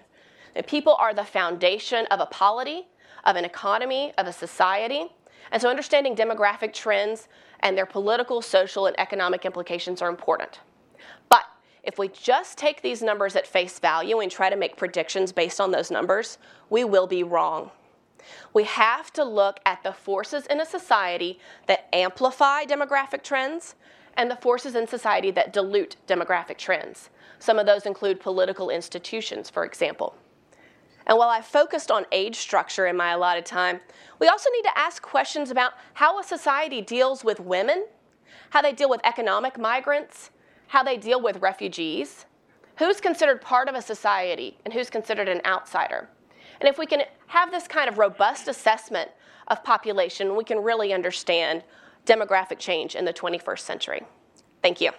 And people are the foundation of a polity, of an economy, of a society. And so understanding demographic trends and their political, social, and economic implications are important. But if we just take these numbers at face value and try to make predictions based on those numbers, we will be wrong. We have to look at the forces in a society that amplify demographic trends and the forces in society that dilute demographic trends. Some of those include political institutions, for example. And while I focused on age structure in my allotted time, we also need to ask questions about how a society deals with women, how they deal with economic migrants, how they deal with refugees, who's considered part of a society and who's considered an outsider. And if we can have this kind of robust assessment of population, we can really understand demographic change in the 21st century. Thank you.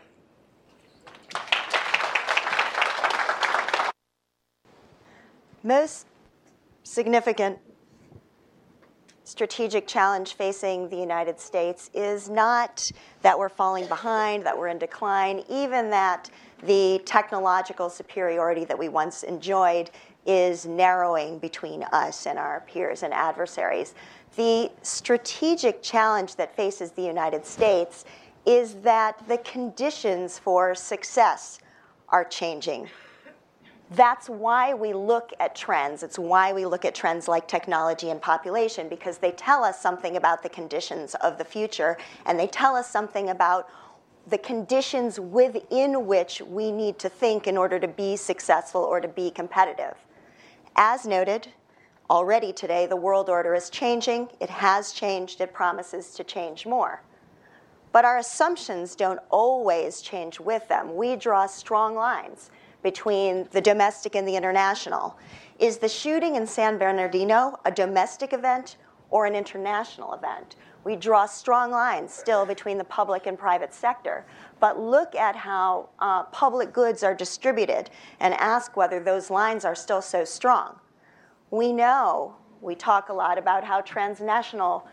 Most significant strategic challenge facing the United States is not that we're falling behind, that we're in decline, even that the technological superiority that we once enjoyed is narrowing between us and our peers and adversaries. The strategic challenge that faces the United States is that the conditions for success are changing. That's why we look at trends. It's why we look at trends like technology and population, because they tell us something about the conditions of the future, and they tell us something about the conditions within which we need to think in order to be successful or to be competitive. As noted already today, the world order is changing. It has changed. It promises to change more. But our assumptions don't always change with them. We draw strong lines between the domestic and the international. Is the shooting in San Bernardino a domestic event or an international event? We draw strong lines still between the public and private sector. But look at how public goods are distributed and ask whether those lines are still so strong. We know, we talk a lot about how transnational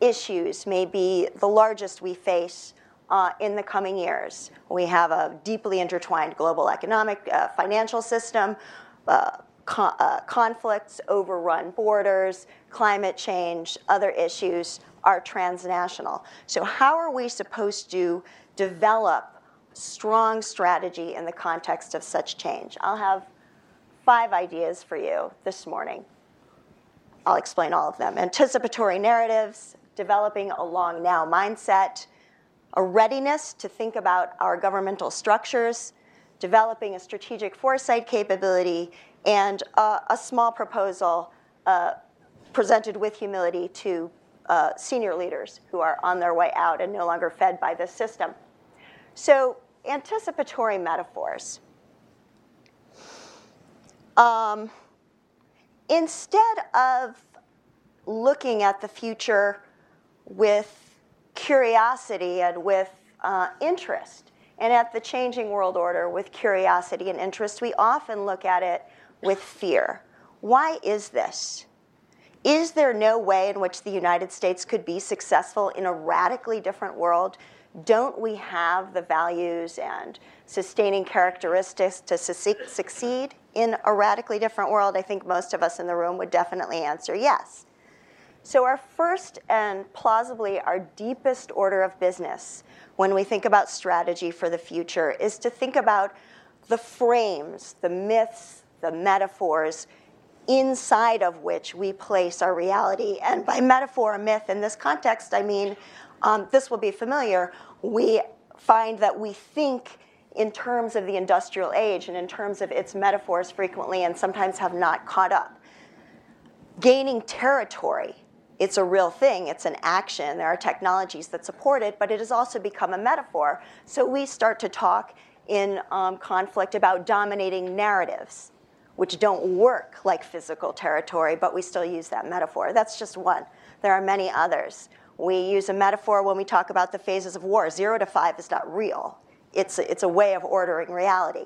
issues may be the largest we face in the coming years. We have a deeply intertwined global economic, financial system, conflicts, overrun borders, climate change, other issues are transnational. So how are we supposed to develop strong strategy in the context of such change? I'll have 5 ideas for you this morning. I'll explain all of them. Anticipatory narratives, developing a long now mindset, a readiness to think about our governmental structures, developing a strategic foresight capability, and a small proposal presented with humility to senior leaders who are on their way out and no longer fed by this system. So, anticipatory metaphors. Instead of looking at the future with curiosity and with interest, and at the changing world order with curiosity and interest, we often look at it with fear. Why is this? Is there no way in which the United States could be successful in a radically different world? Don't we have the values and sustaining characteristics to succeed in a radically different world? I think most of us in the room would definitely answer yes. So our first and plausibly our deepest order of business when we think about strategy for the future is to think about the frames, the myths, the metaphors inside of which we place our reality. And by metaphor or myth in this context, I mean, this will be familiar, we find that we think in terms of the industrial age and in terms of its metaphors frequently and sometimes have not caught up. Gaining territory. It's a real thing. It's an action. There are technologies that support it, but it has also become a metaphor. So we start to talk in conflict about dominating narratives, which don't work like physical territory, but we still use that metaphor. That's just one. There are many others. We use a metaphor when we talk about the phases of war. 0 to 5 is not real. It's a way of ordering reality.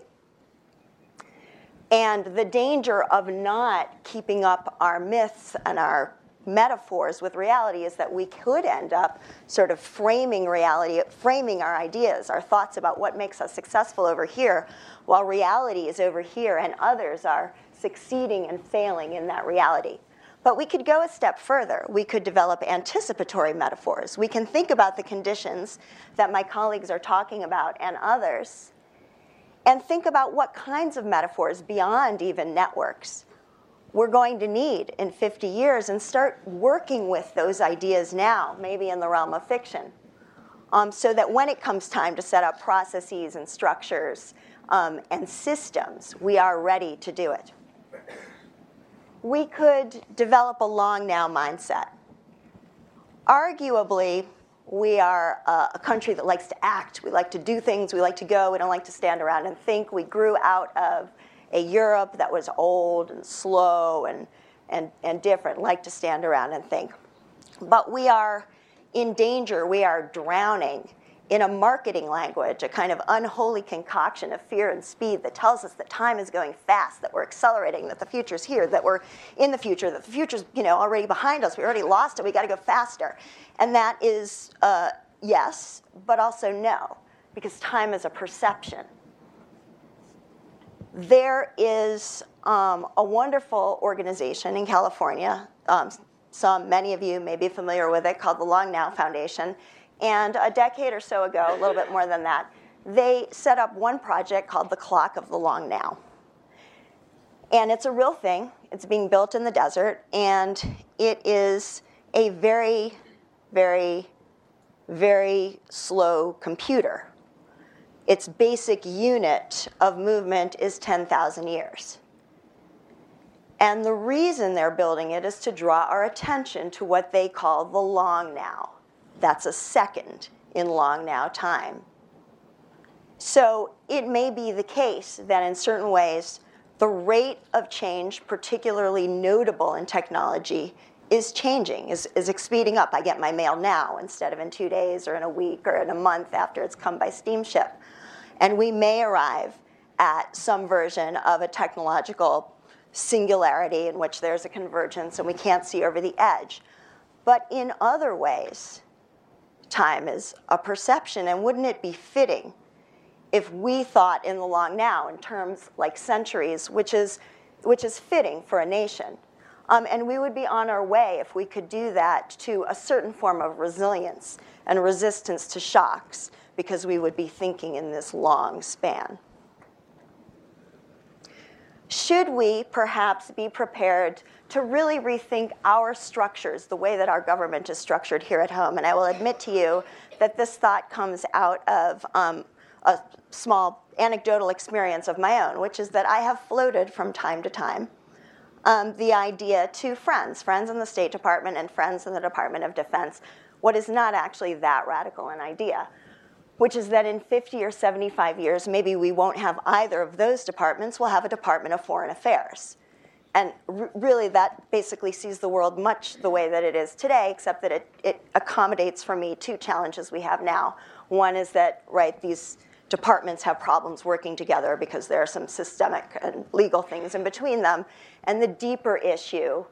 And the danger of not keeping up our myths and our metaphors with reality is that we could end up sort of framing reality, framing our ideas, our thoughts about what makes us successful over here, while reality is over here and others are succeeding and failing in that reality. But we could go a step further. We could develop anticipatory metaphors. We can think about the conditions that my colleagues are talking about and others, and think about what kinds of metaphors beyond even networks we're going to need in 50 years and start working with those ideas now, maybe in the realm of fiction. so that when it comes time to set up processes and structures and systems, we are ready to do it. We could develop a long now mindset. Arguably, we are a country that likes to act. We like to do things. We like to go. We don't like to stand around and think. We grew out of a Europe that was old and slow and different, like to stand around and think. But we are in danger. We are drowning in a marketing language, a kind of unholy concoction of fear and speed that tells us that time is going fast, that we're accelerating, that the future's here, that we're in the future, that the future's already behind us, we already lost it, we gotta go faster. And that is yes, but also no, because time is a perception. There is a wonderful organization in California, many of you may be familiar with it, called the Long Now Foundation. And a decade or so ago, a little bit more than that, they set up one project called the Clock of the Long Now. And it's a real thing. It's being built in the desert. And it is a very, very, very slow computer. Its basic unit of movement is 10,000 years. And the reason they're building it is to draw our attention to what they call the long now. That's a second in long now time. So it may be the case that in certain ways, the rate of change, particularly notable in technology, is changing, is speeding up. I get my mail now instead of in 2 days or in a week or in a month after it's come by steamship. And we may arrive at some version of a technological singularity in which there's a convergence and we can't see over the edge. But in other ways, time is a perception. And wouldn't it be fitting if we thought in the long now in terms like centuries, which is fitting for a nation? And we would be on our way, if we could do that, to a certain form of resilience and resistance to shocks, because we would be thinking in this long span. Should we perhaps be prepared to really rethink our structures, the way that our government is structured here at home? And I will admit to you that this thought comes out of a small anecdotal experience of my own, which is that I have floated from time to time the idea to friends in the State Department and friends in the Department of Defense, what is not actually that radical an idea, which is that in 50 or 75 years, maybe we won't have either of those departments. We'll have a Department of Foreign Affairs. And really, that basically sees the world much the way that it is today, except that it accommodates for me two challenges we have now. One is that, right, these departments have problems working together because there are some systemic and legal things in between them. And the deeper issue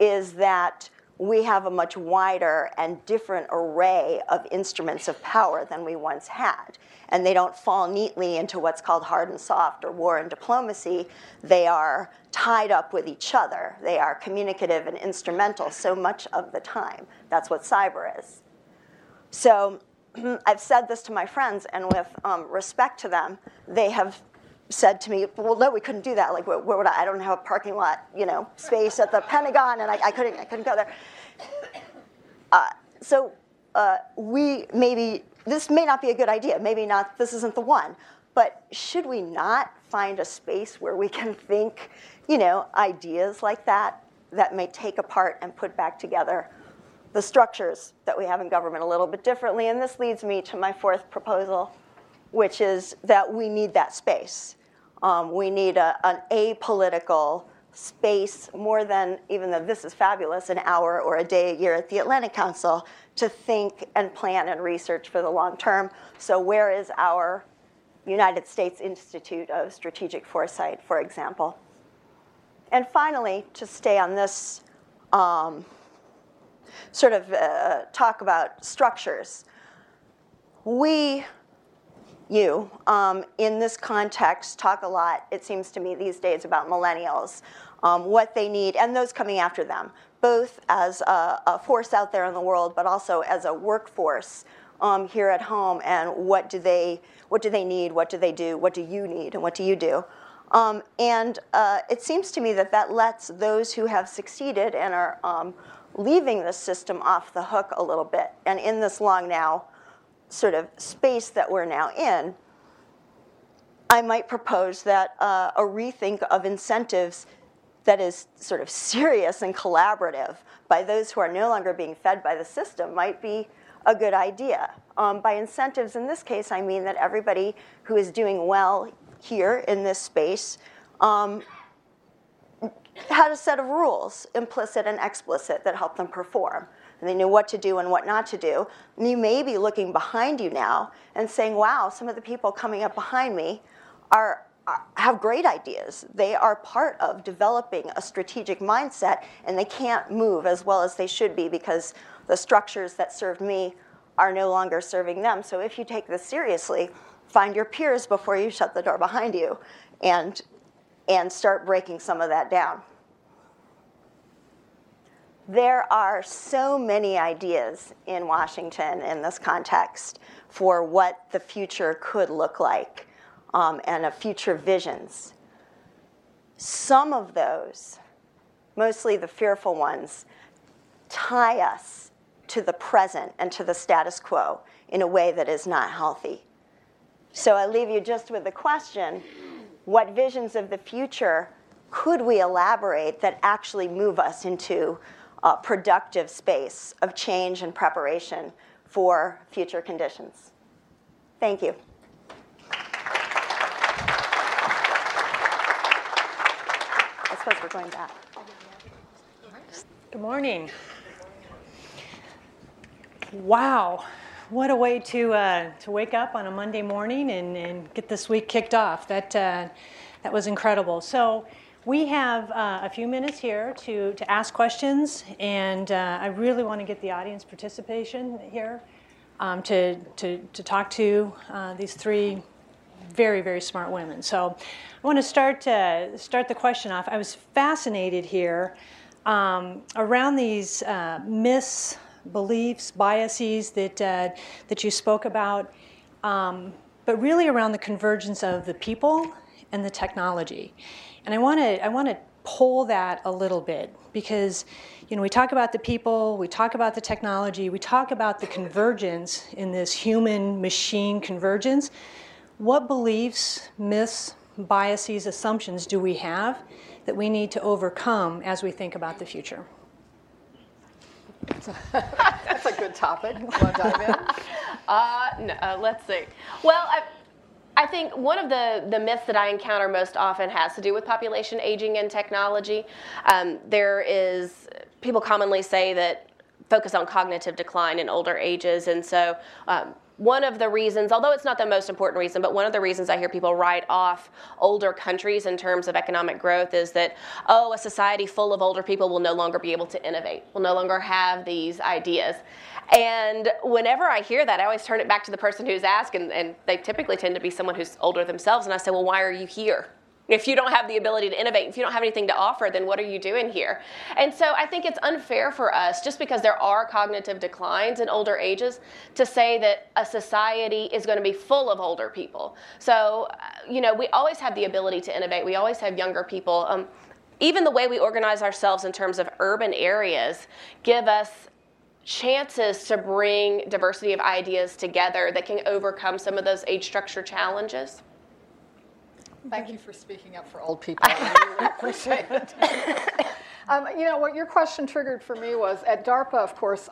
is that we have a much wider and different array of instruments of power than we once had. And they don't fall neatly into what's called hard and soft or war and diplomacy. They are tied up with each other. They are communicative and instrumental so much of the time. That's what cyber is. So I've said this to my friends, and with respect to them, they have said to me, well, no, we couldn't do that. Like, where would I don't have a parking lot, space at the Pentagon, and I couldn't go there. We maybe, this may not be a good idea. Maybe not, this isn't the one. But should we not find a space where we can think, ideas like that may take apart and put back together the structures that we have in government a little bit differently? And this leads me to my fourth proposal, which is that we need that space. We need an apolitical space, more than, even though this is fabulous, an hour or a day a year at the Atlantic Council to think and plan and research for the long term. So where is our United States Institute of Strategic Foresight, for example? And finally, to stay on this sort of talk about structures, you, in this context, talk a lot, it seems to me these days, about millennials, what they need, and those coming after them, both as a force out there in the world, but also as a workforce here at home, and what do they need, what do they do, what do you need, and what do you do? It seems to me that lets those who have succeeded and are leaving the system off the hook a little bit, and in this long now sort of space that we're now in, I might propose that a rethink of incentives that is sort of serious and collaborative by those who are no longer being fed by the system might be a good idea. By incentives in this case, I mean that everybody who is doing well here in this space had a set of rules, implicit and explicit, that helped them perform. And they knew what to do and what not to do. And you may be looking behind you now and saying, wow, some of the people coming up behind me have great ideas. They are part of developing a strategic mindset, and they can't move as well as they should be because the structures that served me are no longer serving them. So if you take this seriously, find your peers before you shut the door behind you and start breaking some of that down. There are so many ideas in Washington in this context for what the future could look like and of future visions. Some of those, mostly the fearful ones, tie us to the present and to the status quo in a way that is not healthy. So I leave you just with the question, what visions of the future could we elaborate that actually move us into a productive space of change and preparation for future conditions? Thank you. I suppose we're going back. Good morning. Wow. What a way to wake up on a Monday morning and get this week kicked off. That was incredible. So we have a few minutes here to ask questions, and I really want to get the audience participation here to talk to these three very, very smart women. So I want to start the question off. I was fascinated here around these myths, beliefs, biases that you spoke about, but really around the convergence of the people and the technology. And I want to pull that a little bit, because we talk about the people, we talk about the technology, we talk about the convergence in this human-machine convergence. What beliefs, myths, biases, assumptions do we have that we need to overcome as we think about the future? That's a good topic. Want to dive in? Let's see. Well, I think one of the myths that I encounter most often has to do with population aging and technology. People commonly say that focus on cognitive decline in older ages, and so one of the reasons, although it's not the most important reason, but one of the reasons I hear people write off older countries in terms of economic growth is that, a society full of older people will no longer be able to innovate, will no longer have these ideas. And whenever I hear that, I always turn it back to the person who's asked, and they typically tend to be someone who's older themselves, and I say, well, why are you here? If you don't have the ability to innovate, if you don't have anything to offer, then what are you doing here? And so I think it's unfair for us, just because there are cognitive declines in older ages, to say that a society is going to be full of older people. So, we always have the ability to innovate. We always have younger people. Even the way we organize ourselves in terms of urban areas give us chances to bring diversity of ideas together that can overcome some of those age structure challenges. Thank you for speaking up for old people. I really appreciate it. What your question triggered for me was, at DARPA, of course,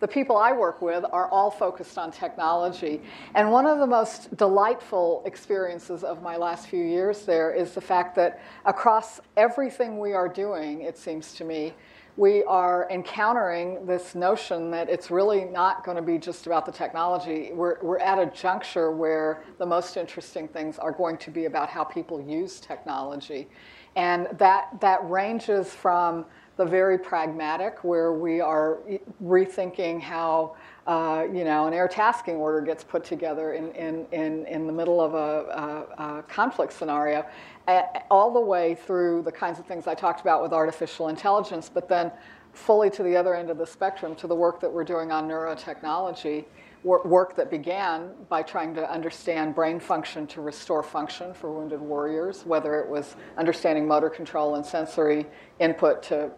the people I work with are all focused on technology. And one of the most delightful experiences of my last few years there is the fact that across everything we are doing, it seems to me, we are encountering this notion that it's really not going to be just about the technology. We're at a juncture where the most interesting things are going to be about how people use technology. And that ranges from the very pragmatic, where we are rethinking how an air tasking order gets put together in the middle of a conflict scenario, all the way through the kinds of things I talked about with artificial intelligence, but then fully to the other end of the spectrum, to the work that we're doing on neurotechnology, work that began by trying to understand brain function to restore function for wounded warriors, whether it was understanding motor control and sensory input to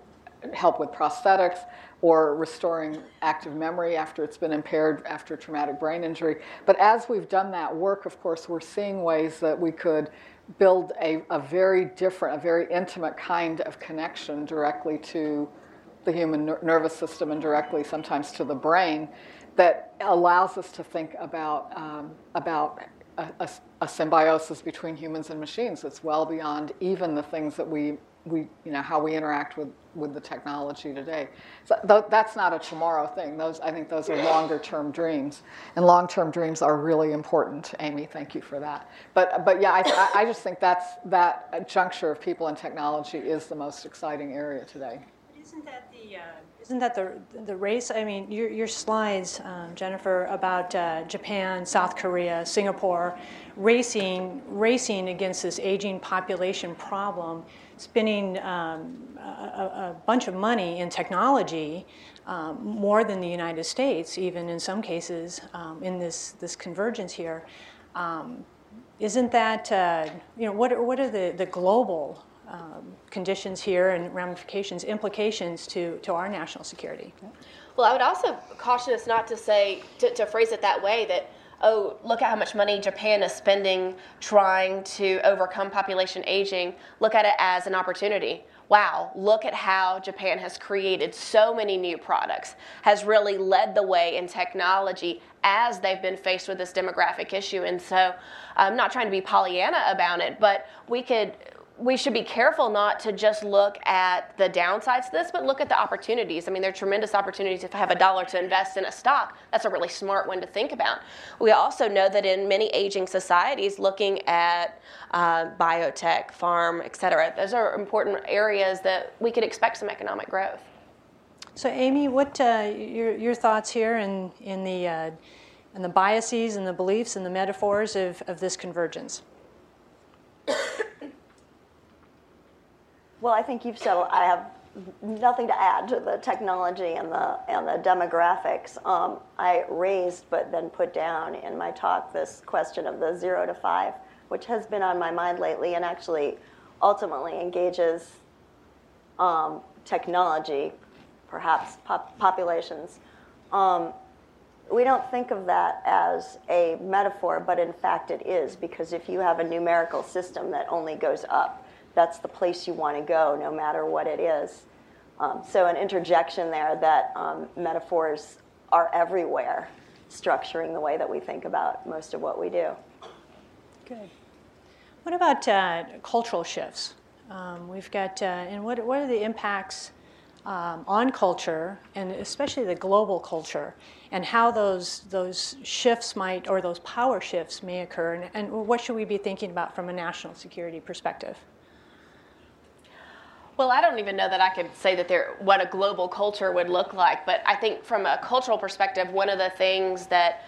help with prosthetics or restoring active memory after it's been impaired after traumatic brain injury. But as we've done that work, of course, we're seeing ways that we could build a very different, a very intimate kind of connection directly to the human nervous system and directly sometimes to the brain that allows us to think about a symbiosis between humans and machines that's well beyond even the things that how we interact with the technology today. So that's not a tomorrow thing. I think those are longer-term dreams, and long-term dreams are really important. Amy, thank you for that. But yeah, I just think that juncture of people and technology is the most exciting area today. Isn't that the race? I mean, your slides, Jennifer, about Japan, South Korea, Singapore, racing against this aging population problem, spending a bunch of money in technology, more than the United States, even in some cases, in this convergence here. Isn't that what are the global conditions here and ramifications, implications to our national security? Well, I would also caution us not to say, to phrase it that way, that, oh, look at how much money Japan is spending trying to overcome population aging. Look at it as an opportunity. Wow, look at how Japan has created so many new products, has really led the way in technology as they've been faced with this demographic issue. And so I'm not trying to be Pollyanna about it, but we should be careful not to just look at the downsides to this, but look at the opportunities. I mean, there are tremendous opportunities. If I have $1 to invest in a stock, that's a really smart one to think about. We also know that in many aging societies, looking at biotech, farm, et cetera, those are important areas that we could expect some economic growth. So, Amy, what your thoughts here in the biases and the beliefs and the metaphors of this convergence? Well, I think you've said. I have nothing to add to the technology and the demographics. I raised, but then put down in my talk, this question of the 0 to 5, which has been on my mind lately, and actually, ultimately engages technology, perhaps populations. We don't think of that as a metaphor, but in fact, it is, because if you have a numerical system that only goes up, that's the place you want to go, no matter what it is. So an interjection there that metaphors are everywhere, structuring the way that we think about most of what we do. Good. What about cultural shifts? We've got, and what are the impacts on culture, and especially the global culture, and how those shifts might, or those power shifts may occur, and what should we be thinking about from a national security perspective? Well, I don't even know that I could say that what a global culture would look like, but I think from a cultural perspective, one of the things that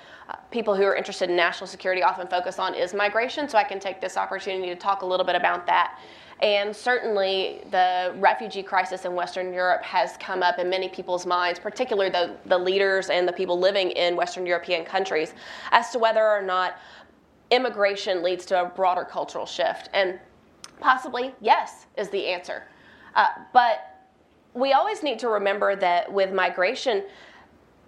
people who are interested in national security often focus on is migration, so I can take this opportunity to talk a little bit about that. And certainly the refugee crisis in Western Europe has come up in many people's minds, particularly the leaders and the people living in Western European countries, as to whether or not immigration leads to a broader cultural shift. And possibly, yes, is the answer. But we always need to remember that with migration,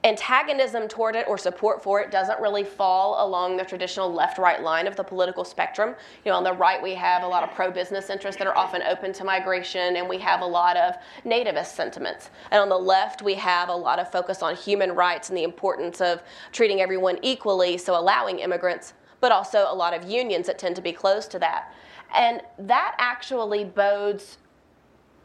antagonism toward it or support for it doesn't really fall along the traditional left-right line of the political spectrum. You know, on the right, we have a lot of pro-business interests that are often open to migration, and we have a lot of nativist sentiments. And on the left, we have a lot of focus on human rights and the importance of treating everyone equally, so allowing immigrants, but also a lot of unions that tend to be close to that. And that actually bodes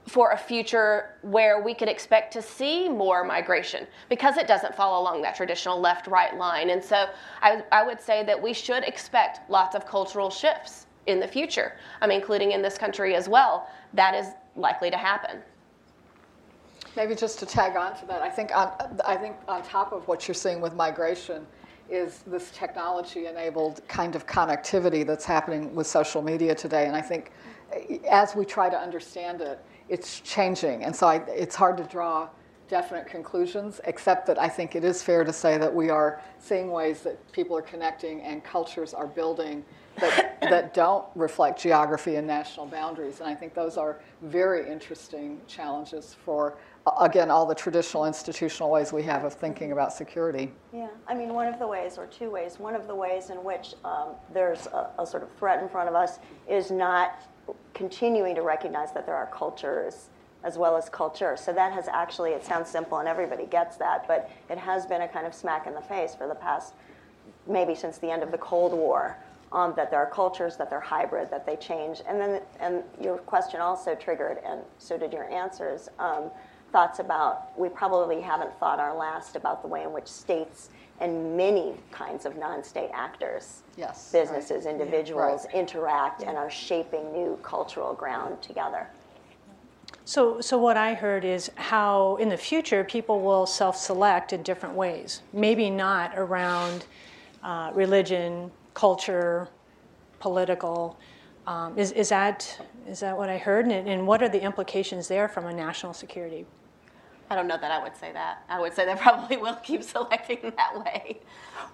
for a future where we could expect to see more migration because it doesn't follow along that traditional left-right line. And so I would say that we should expect lots of cultural shifts in the future, including in this country as well. That is likely to happen. Maybe just to tag on to that, I think on top of what you're seeing with migration is this technology-enabled kind of connectivity that's happening with social media today. And I think as we try to understand it, it's changing, and so it's hard to draw definite conclusions, except that I think it is fair to say that we are seeing ways that people are connecting and cultures are building that don't reflect geography and national boundaries. And I think those are very interesting challenges for, again, all the traditional institutional ways we have of thinking about security. Yeah, I mean, one of the ways, or two ways, one of the ways in which there's a sort of threat in front of us is not continuing to recognize that there are cultures as well as culture. So that has actually, it sounds simple and everybody gets that, but it has been a kind of smack in the face for the past, maybe since the end of the Cold War, that there are cultures, that they're hybrid, that they change. And then, and your question also triggered, and so did your answers, thoughts about, we probably haven't thought our last about the way in which states and many kinds of non-state actors, yes, businesses, right, individuals, yeah, right, interact, yeah, and are shaping new cultural ground together. So what I heard is how in the future people will self-select in different ways, maybe not around religion, culture, political. Is that what I heard? And what are the implications there from a national security? I don't know that I would say that. I would say they probably will keep selecting that way.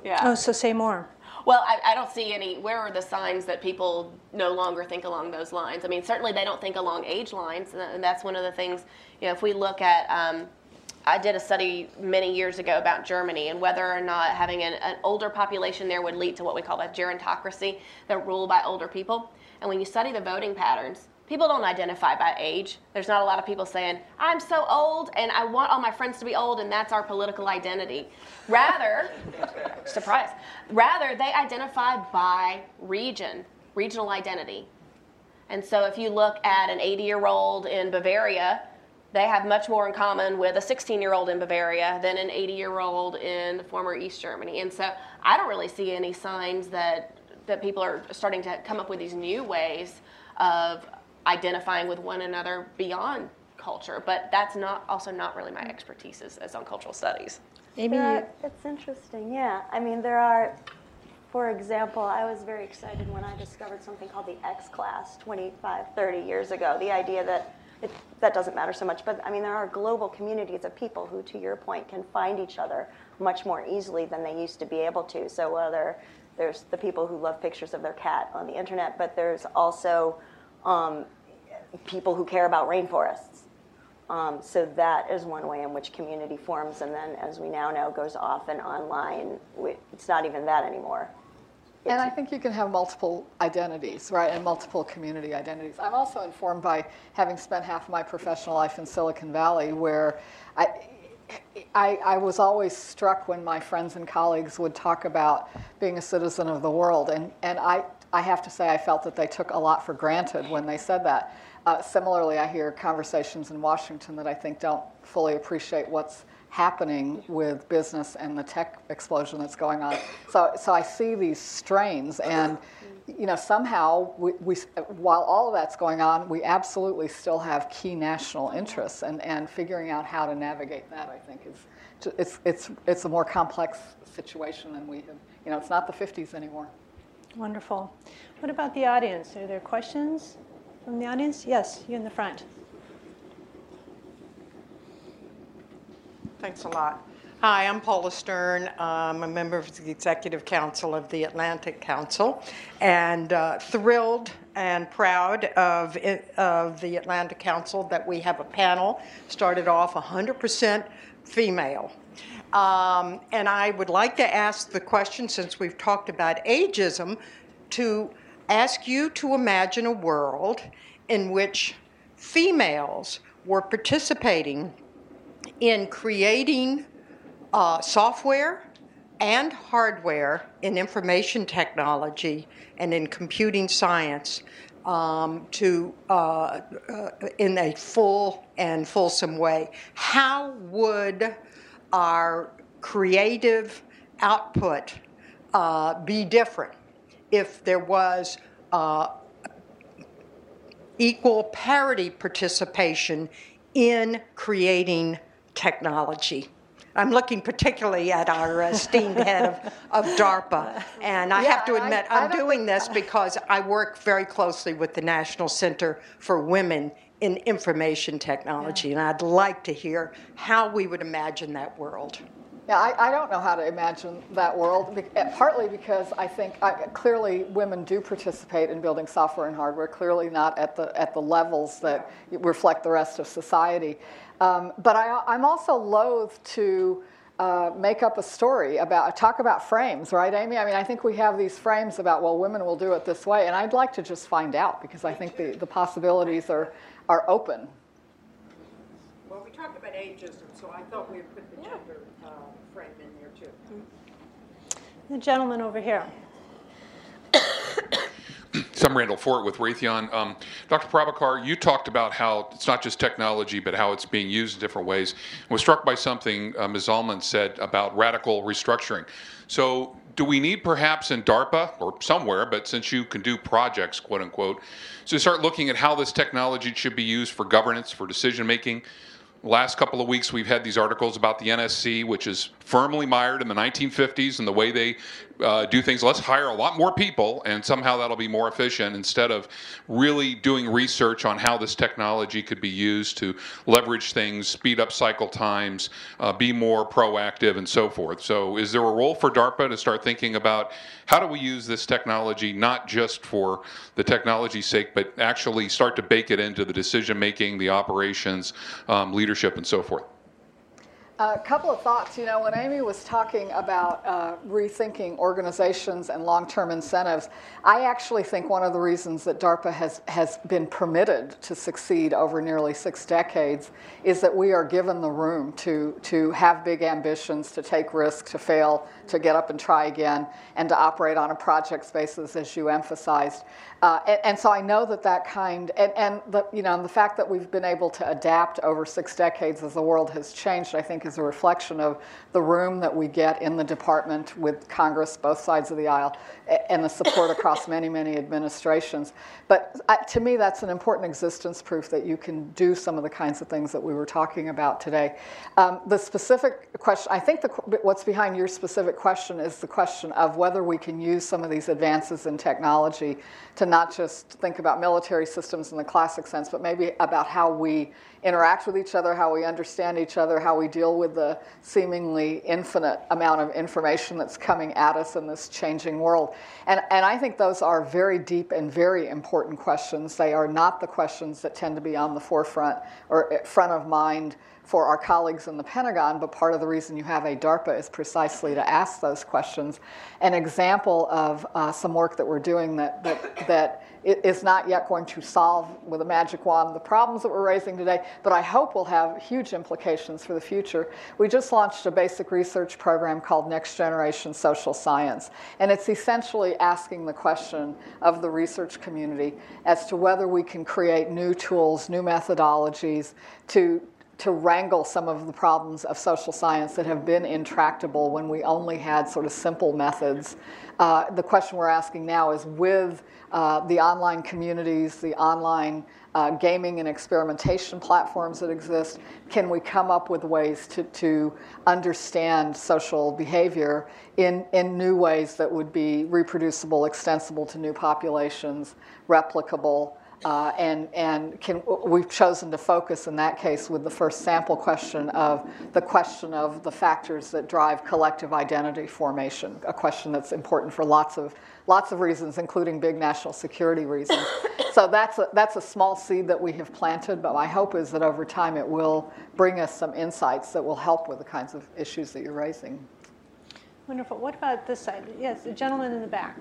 Yeah. Oh, so say more. Well, I don't see any, where are the signs that people no longer think along those lines? I mean, certainly they don't think along age lines, and that's one of the things, you know, if we look at, I did a study many years ago about Germany and whether or not having an older population there would lead to what we call a gerontocracy, the rule by older people. And when you study the voting patterns, people don't identify by age. There's not a lot of people saying, I'm so old and I want all my friends to be old and that's our political identity. Rather, surprise, rather they identify by region, regional identity. And so if you look at an 80-year-old in Bavaria, they have much more in common with a 16-year-old in Bavaria than an 80-year-old in the former East Germany. And so I don't really see any signs that people are starting to come up with these new ways of identifying with one another beyond culture, but that's also not really my expertise as on cultural studies. Amy, it's interesting, yeah. I mean, there are, for example, I was very excited when I discovered something called the X class 25, 30 years ago, the idea that that doesn't matter so much, but I mean, there are global communities of people who, to your point, can find each other much more easily than they used to be able to. So whether there's the people who love pictures of their cat on the internet, but there's also people who care about rainforests. So that is one way in which community forms, and then, as we now know, goes off and online. It's not even that anymore. And I think you can have multiple identities, right, and multiple community identities. I'm also informed by having spent half of my professional life in Silicon Valley, where I was always struck when my friends and colleagues would talk about being a citizen of the world, and I have to say I felt that they took a lot for granted when they said that. Similarly, I hear conversations in Washington that I think don't fully appreciate what's happening with business and the tech explosion that's going on. So I see these strains, and you know, somehow we while all of that's going on, we absolutely still have key national interests, and figuring out how to navigate that, I think, is it's a more complex situation than we have. You know, it's not the 50s anymore. Wonderful. What about the audience? Are there questions from the audience? Yes, you in the front. Thanks a lot. Hi, I'm Paula Stern. I'm a member of the Executive Council of the Atlantic Council, and thrilled and proud of the Atlantic Council that we have a panel, started off 100% female. And I would like to ask the question, since we've talked about ageism, to ask you to imagine a world in which females were participating in creating software and hardware in information technology and in computing science in a full and fulsome way. How would our creative output be different if there was equal parity participation in creating technology? I'm looking particularly at our esteemed head of DARPA. And I have to admit, I'm doing this because I work very closely with the National Center for Women in Information Technology. Yeah. And I'd like to hear how we would imagine that world. Yeah, I don't know how to imagine that world, partly because I think clearly women do participate in building software and hardware, clearly not at the levels that reflect the rest of society. But I'm also loath to make up a story about, talk about frames, right, Amy? I mean, I think we have these frames about, well, women will do it this way, and I'd like to just find out, because I think the possibilities are open. Well, we talked about ageism, so I thought we would put the gender frame in there, too. Mm-hmm. The gentleman over here. So I'm Randall Fort with Raytheon. Dr. Prabhakar, you talked about how it's not just technology, but how it's being used in different ways. I was struck by something Ms. Zalman said about radical restructuring. So do we need perhaps in DARPA or somewhere, but since you can do projects, quote unquote, so start looking at how this technology should be used for governance, for decision making? Last couple of weeks, we've had these articles about the NSC, which is firmly mired in the 1950s and the way they do things. Let's hire a lot more people, and somehow that'll be more efficient instead of really doing research on how this technology could be used to leverage things, speed up cycle times, be more proactive, and so forth. So is there a role for DARPA to start thinking about how do we use this technology, not just for the technology's sake, but actually start to bake it into the decision-making, the operations, leadership, and so forth? A couple of thoughts. You know, when Amy was talking about rethinking organizations and long-term incentives, I actually think one of the reasons that DARPA has been permitted to succeed over nearly 6 decades is that we are given the room to have big ambitions, to take risks, to fail, to get up and try again, and to operate on a project basis, as you emphasized. And so I know that kind, and the fact that we've been able to adapt over 6 decades as the world has changed, I think is a reflection of the room that we get in the department with Congress, both sides of the aisle, and the support across many, many administrations. But to me, that's an important existence proof that you can do some of the kinds of things that we were talking about today. The specific question, I think what's behind your specific question is the question of whether we can use some of these advances in technology to not just think about military systems in the classic sense, but maybe about how we interact with each other, how we understand each other, how we deal with the seemingly infinite amount of information that's coming at us in this changing world. And I think those are very deep and very important questions. They are not the questions that tend to be on the forefront or front of mind for our colleagues in the Pentagon, but part of the reason you have a DARPA is precisely to ask those questions. An example of some work that we're doing that is not yet going to solve with a magic wand the problems that we're raising today, but I hope will have huge implications for the future. We just launched a basic research program called Next Generation Social Science, and it's essentially asking the question of the research community as to whether we can create new tools, new methodologies to wrangle some of the problems of social science that have been intractable when we only had sort of simple methods. The question we're asking now is with the online communities, the online gaming and experimentation platforms that exist, can we come up with ways to understand social behavior in new ways that would be reproducible, extensible to new populations, replicable? We've chosen to focus in that case with the first sample question of the question of the factors that drive collective identity formation, a question that's important for lots of reasons, including big national security reasons. So that's a small seed that we have planted, but my hope is that over time it will bring us some insights that will help with the kinds of issues that you're raising. Wonderful. What about this side? Yes, the gentleman in the back.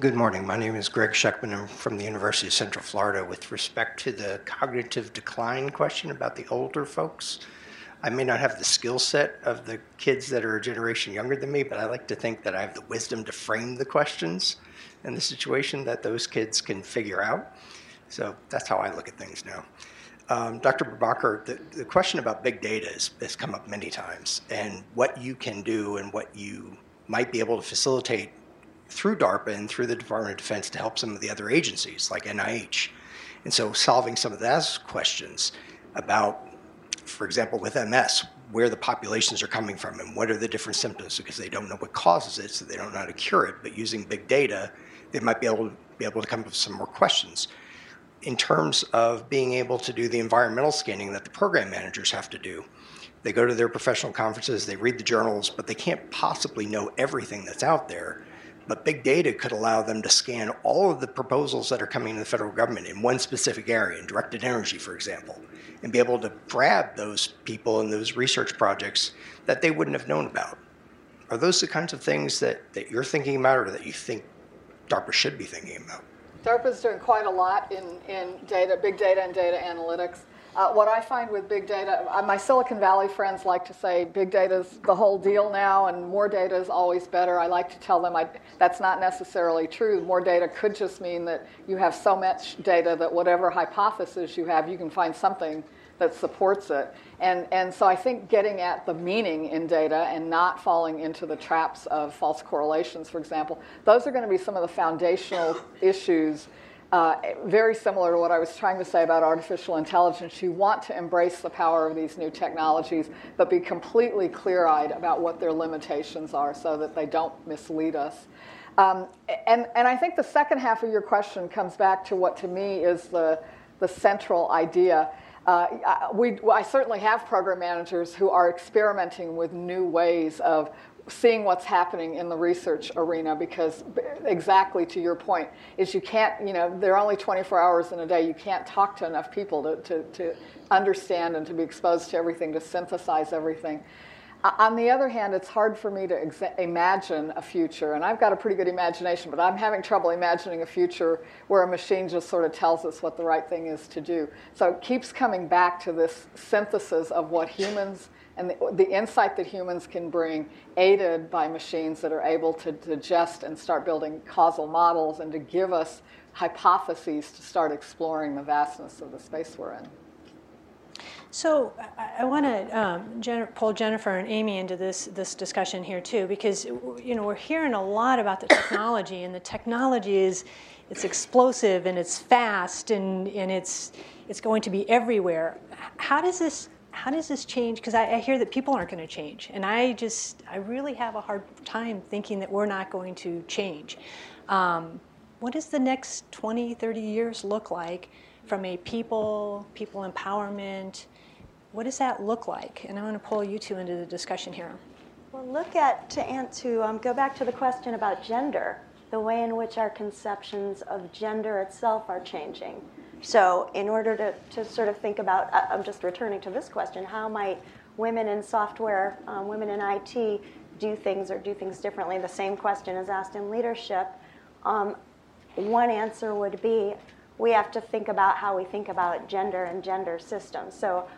Good morning. My name is Greg Sheckman. I'm from the University of Central Florida. With respect to the cognitive decline question about the older folks, I may not have the skill set of the kids that are a generation younger than me, but I like to think that I have the wisdom to frame the questions and the situation that those kids can figure out. So that's how I look at things now. Dr. Prabhakar, the question about big data has come up many times, and what you can do and what you might be able to facilitate through DARPA and through the Department of Defense to help some of the other agencies like NIH. And so solving some of those questions about, for example, with MS, where the populations are coming from and what are the different symptoms, because they don't know what causes it, so they don't know how to cure it. But using big data, they might be able to come up with some more questions. in terms of being able to do the environmental scanning that the program managers have to do. They go to their professional conferences, they read the journals, but they can't possibly know everything that's out there. But big data could allow them to scan all of the proposals that are coming to the federal government in one specific area, in directed energy, for example, and be able to grab those people and those research projects that they wouldn't have known about. Are those the kinds of things that you're thinking about or that you think DARPA should be thinking about? DARPA's doing quite a lot in data, big data and data analytics. What I find with big data, my Silicon Valley friends like to say big data's the whole deal now and more data is always better. I like to tell them that's not necessarily true. More data could just mean that you have so much data that whatever hypothesis you have, you can find something that supports it. And so I think getting at the meaning in data and not falling into the traps of false correlations, for example, those are going to be some of the foundational issues. Very similar to what I was trying to say about artificial intelligence. You want to embrace the power of these new technologies, but be completely clear-eyed about what their limitations are so that they don't mislead us. And I think the second half of your question comes back to what to me is the central idea. I certainly have program managers who are experimenting with new ways of seeing what's happening in the research arena, because exactly to your point is you can't, there are only 24 hours in a day. You can't talk to enough people to understand and to be exposed to everything, to synthesize everything. On the other hand, it's hard for me to imagine a future, and I've got a pretty good imagination, but I'm having trouble imagining a future where a machine just sort of tells us what the right thing is to do. So it keeps coming back to this synthesis of what humans and the insight that humans can bring, aided by machines that are able to digest and start building causal models and to give us hypotheses to start exploring the vastness of the space we're in. So I want to pull Jennifer and Amy into this discussion here too, because we're hearing a lot about the technology, and the technology it's explosive and it's fast and it's going to be everywhere. How does this change? Because I hear that people aren't going to change, and I really have a hard time thinking that we're not going to change. What does the next 20, 30 years look like from a people empowerment? What does that look like? And I want to pull you two into the discussion here. Well, go back to the question about gender, the way in which our conceptions of gender itself are changing. So in order to sort of think about, I'm just returning to this question, how might women in software, women in IT do things differently? The same question is asked in leadership. One answer would be we have to think about how we think about gender and gender systems. So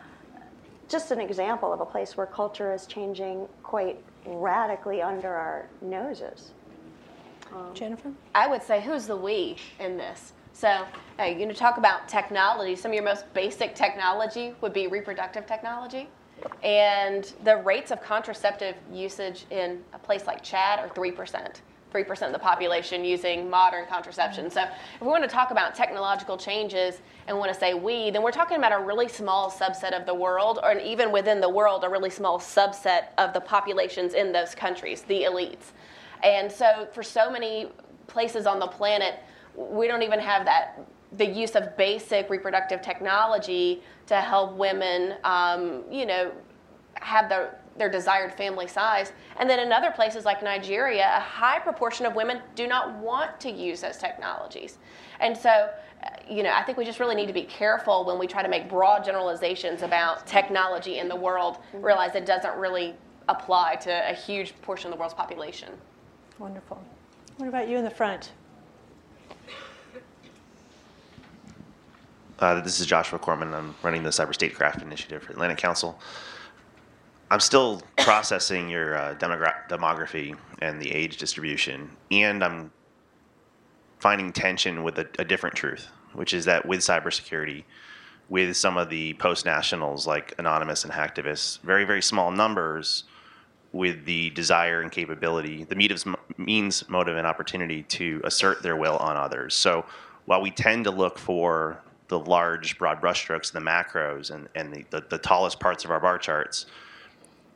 just an example of a place where culture is changing quite radically under our noses. Jennifer? I would say who's the we in this? So you're going to talk about technology. Some of your most basic technology would be reproductive technology. And the rates of contraceptive usage in a place like Chad are 3%. 3% of the population using modern contraception. So if we want to talk about technological changes and want to say we, then we're talking about a really small subset of the world, or even within the world, a really small subset of the populations in those countries, the elites. And so for so many places on the planet, we don't even have the use of basic reproductive technology to help women, have their desired family size. And then in other places like Nigeria, a high proportion of women do not want to use those technologies. And so, I think we just really need to be careful when we try to make broad generalizations about technology in the world, realize it doesn't really apply to a huge portion of the world's population. Wonderful. What about you in the front? This is Joshua Corman. I'm running the Cyber Statecraft Initiative for Atlantic Council. I'm still processing your demography and the age distribution, and I'm finding tension with a different truth, which is that with cybersecurity, with some of the post-nationals like Anonymous and Hacktivists, very, very small numbers with the desire and capability, the means, motive, and opportunity to assert their will on others. So while we tend to look for the large broad brushstrokes, the macros, and the tallest parts of our bar charts,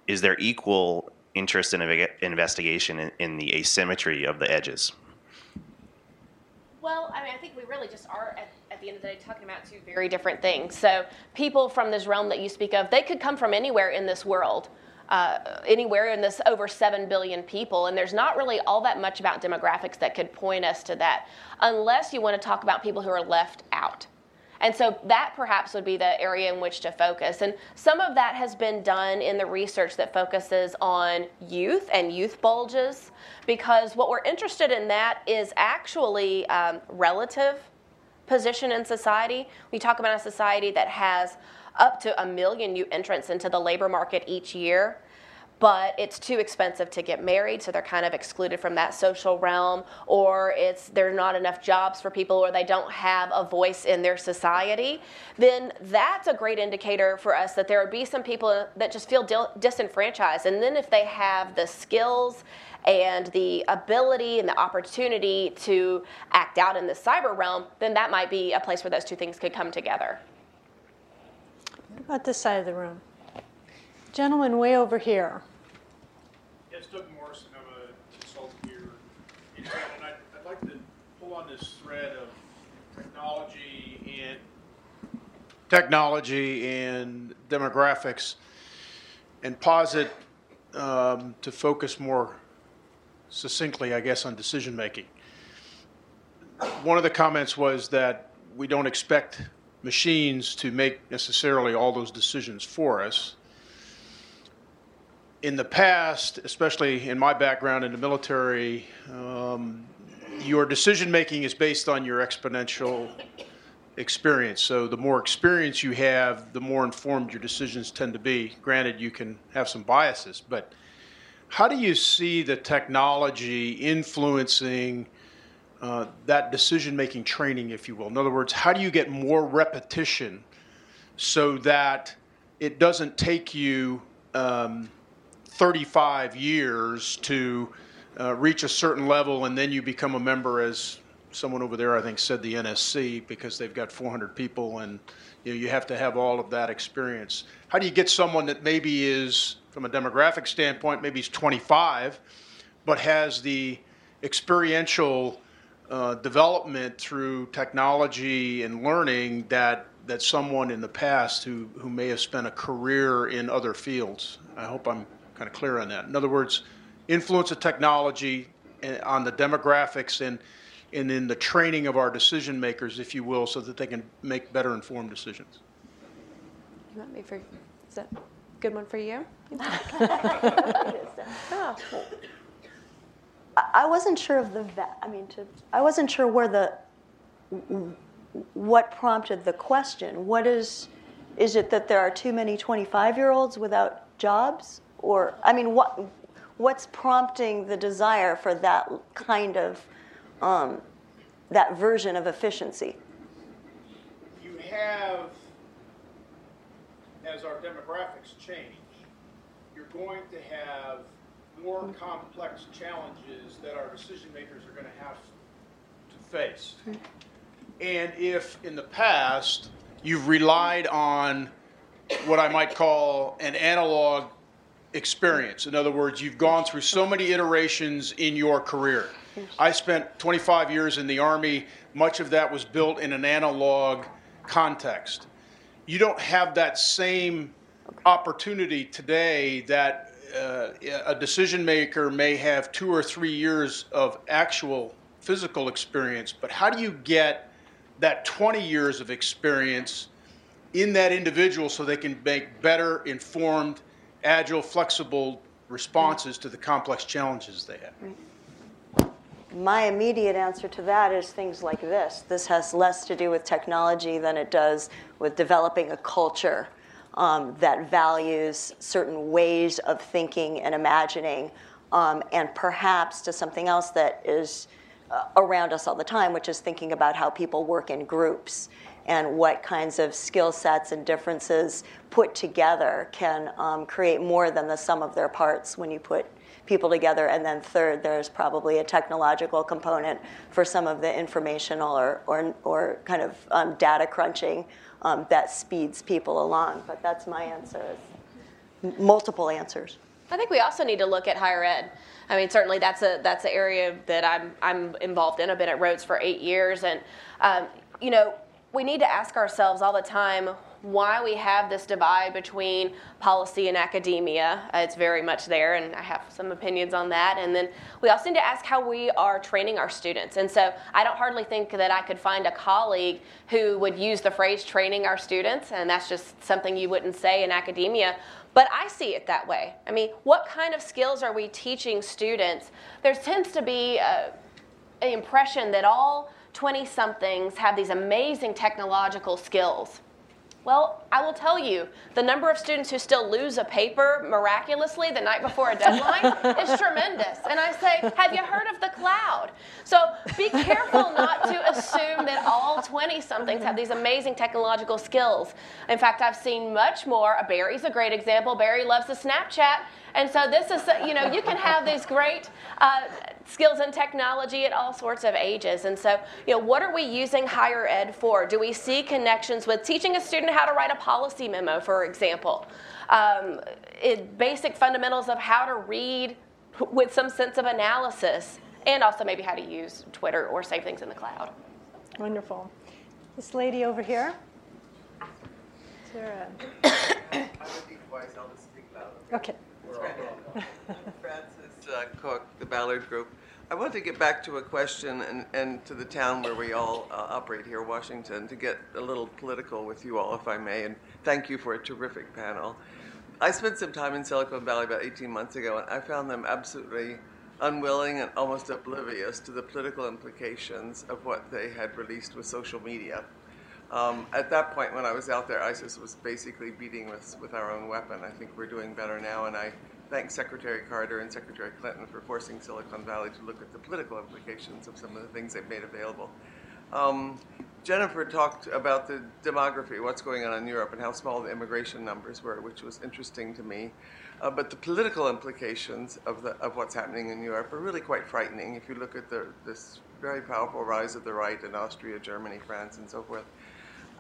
is there equal interest in investigation in the asymmetry of the edges? Well, I mean, I think we really just are, at the end of the day, talking about two very different things. So people from this realm that you speak of, they could come from anywhere in this world, anywhere in this over 7 billion people, and there's not really all that much about demographics that could point us to that, unless you want to talk about people who are left out. And so that perhaps would be the area in which to focus. And some of that has been done in the research that focuses on youth and youth bulges, because what we're interested in that is actually relative position in society. We talk about a society that has up to 1 million new entrants into the labor market each year, but it's too expensive to get married, so they're kind of excluded from that social realm, or it's there are not enough jobs for people, or they don't have a voice in their society, then that's a great indicator for us that there would be some people that just feel disenfranchised. And then if they have the skills and the ability and the opportunity to act out in the cyber realm, then that might be a place where those two things could come together. What about this side of the room? Gentleman way over here. Yes, Doug Morrison, I'm a consultant here. And I'd like to pull on this thread of technology and demographics and posit to focus more succinctly, I guess, on decision making. One of the comments was that we don't expect machines to make necessarily all those decisions for us. In the past, especially in my background in the military, your decision-making is based on your exponential experience. So the more experience you have, the more informed your decisions tend to be. Granted, you can have some biases, but how do you see the technology influencing that decision-making training, if you will? In other words, how do you get more repetition so that it doesn't take you 35 years to reach a certain level, and then you become a member, as someone over there I think said, the NSC, because they've got 400 people, and you have to have all of that experience. How do you get someone that maybe is, from a demographic standpoint, maybe he's 25, but has the experiential development through technology and learning that someone in the past who may have spent a career in other fields? I hope I'm kind of clear on that. In other words, influence of technology on the demographics and in the training of our decision makers, if you will, so that they can make better informed decisions. You want me for? Is that a good one for you? Oh. I wasn't sure of the. I wasn't sure where what prompted the question. What is it that there are too many 25-year-olds without jobs? Or, what's prompting the desire for that kind of, that version of efficiency? You have, as our demographics change, you're going to have more complex challenges that our decision makers are going to have to face. Mm-hmm. And if in the past you've relied on what I might call an analog experience, in other words, you've gone through so many iterations in your career. I spent 25 years in the Army. Much of that was built in an analog context. You don't have that same opportunity today that a decision maker may have 2 or 3 years of actual physical experience, but how do you get that 20 years of experience in that individual so they can make better informed, agile, flexible responses to the complex challenges they have? My immediate answer to that is things like this. This has less to do with technology than it does with developing a culture that values certain ways of thinking and imagining, and perhaps to something else that is around us all the time, which is thinking about how people work in groups and what kinds of skill sets and differences put together can create more than the sum of their parts when you put people together. And then third, there's probably a technological component for some of the informational or kind of data crunching that speeds people along. But that's my answer. Multiple answers. I think we also need to look at higher ed. I mean, certainly that's an area that I'm involved in. I've been at Rhodes for 8 years, and you know, we need to ask ourselves all the time why we have this divide between policy and academia. It's very much there, and I have some opinions on that. And then we also need to ask how we are training our students. And so I don't hardly think that I could find a colleague who would use the phrase training our students, and that's just something you wouldn't say in academia. But I see it that way. I mean, what kind of skills are we teaching students? There tends to be an impression that all 20-somethings have these amazing technological skills. Well, I will tell you, the number of students who still lose a paper miraculously the night before a deadline is tremendous. And I say, have you heard of the cloud? So be careful not to assume that all 20-somethings have these amazing technological skills. In fact, I've seen much more. Barry's a great example. Barry loves the Snapchat. And so this is, you know, you can have these great skills in technology at all sorts of ages. And so, you know, what are we using higher ed for? Do we see connections with teaching a student how to write a policy memo, for example? Basic fundamentals of how to read with some sense of analysis, and also maybe how to use Twitter or save things in the cloud. Wonderful. This lady over here. Sarah. Okay. Francis Cook, the Ballard Group. I want to get back to a question and to the town where we all operate here, Washington, to get a little political with you all, if I may, and thank you for a terrific panel. I spent some time in Silicon Valley about 18 months ago, and I found them absolutely unwilling and almost oblivious to the political implications of what they had released with social media. At that point, when I was out there, ISIS was basically beating us with our own weapon. I think we're doing better now, and I thank Secretary Carter and Secretary Clinton for forcing Silicon Valley to look at the political implications of some of the things they've made available. Jennifer talked about the demography, what's going on in Europe, and how small the immigration numbers were, which was interesting to me. But the political implications of what's happening in Europe are really quite frightening. If you look at this very powerful rise of the right in Austria, Germany, France, and so forth.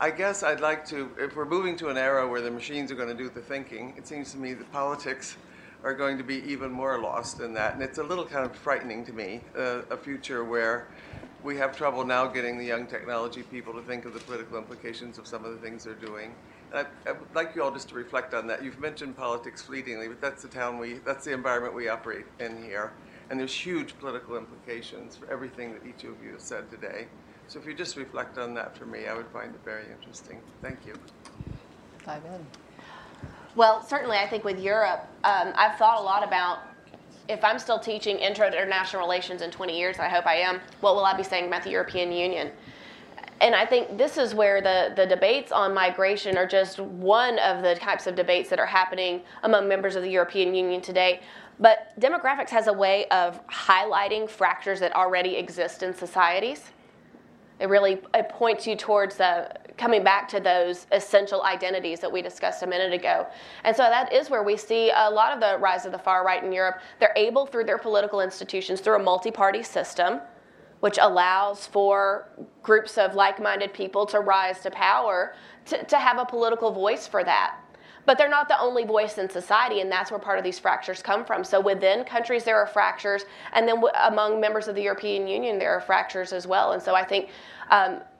I guess I'd like to, if we're moving to an era where the machines are going to do the thinking, it seems to me that politics are going to be even more lost in that. And it's a little kind of frightening to me, a future where we have trouble now getting the young technology people to think of the political implications of some of the things they're doing. And I would like you all just to reflect on that. You've mentioned politics fleetingly, but that's the environment we operate in here. And there's huge political implications for everything that each of you has said today. So if you just reflect on that for me, I would find it very interesting. Thank you. Dive in. Well, certainly I think with Europe, I've thought a lot about if I'm still teaching Intro to International Relations in 20 years, and I hope I am, what will I be saying about the European Union? And I think this is where the debates on migration are just one of the types of debates that are happening among members of the European Union today. But demographics has a way of highlighting fractures that already exist in societies. It points you towards coming back to those essential identities that we discussed a minute ago. And so that is where we see a lot of the rise of the far right in Europe. They're able, through their political institutions, through a multi-party system, which allows for groups of like-minded people to rise to power, to have a political voice for that. But they're not the only voice in society, and that's where part of these fractures come from. So within countries, there are fractures, and then among members of the European Union, there are fractures as well. And so I think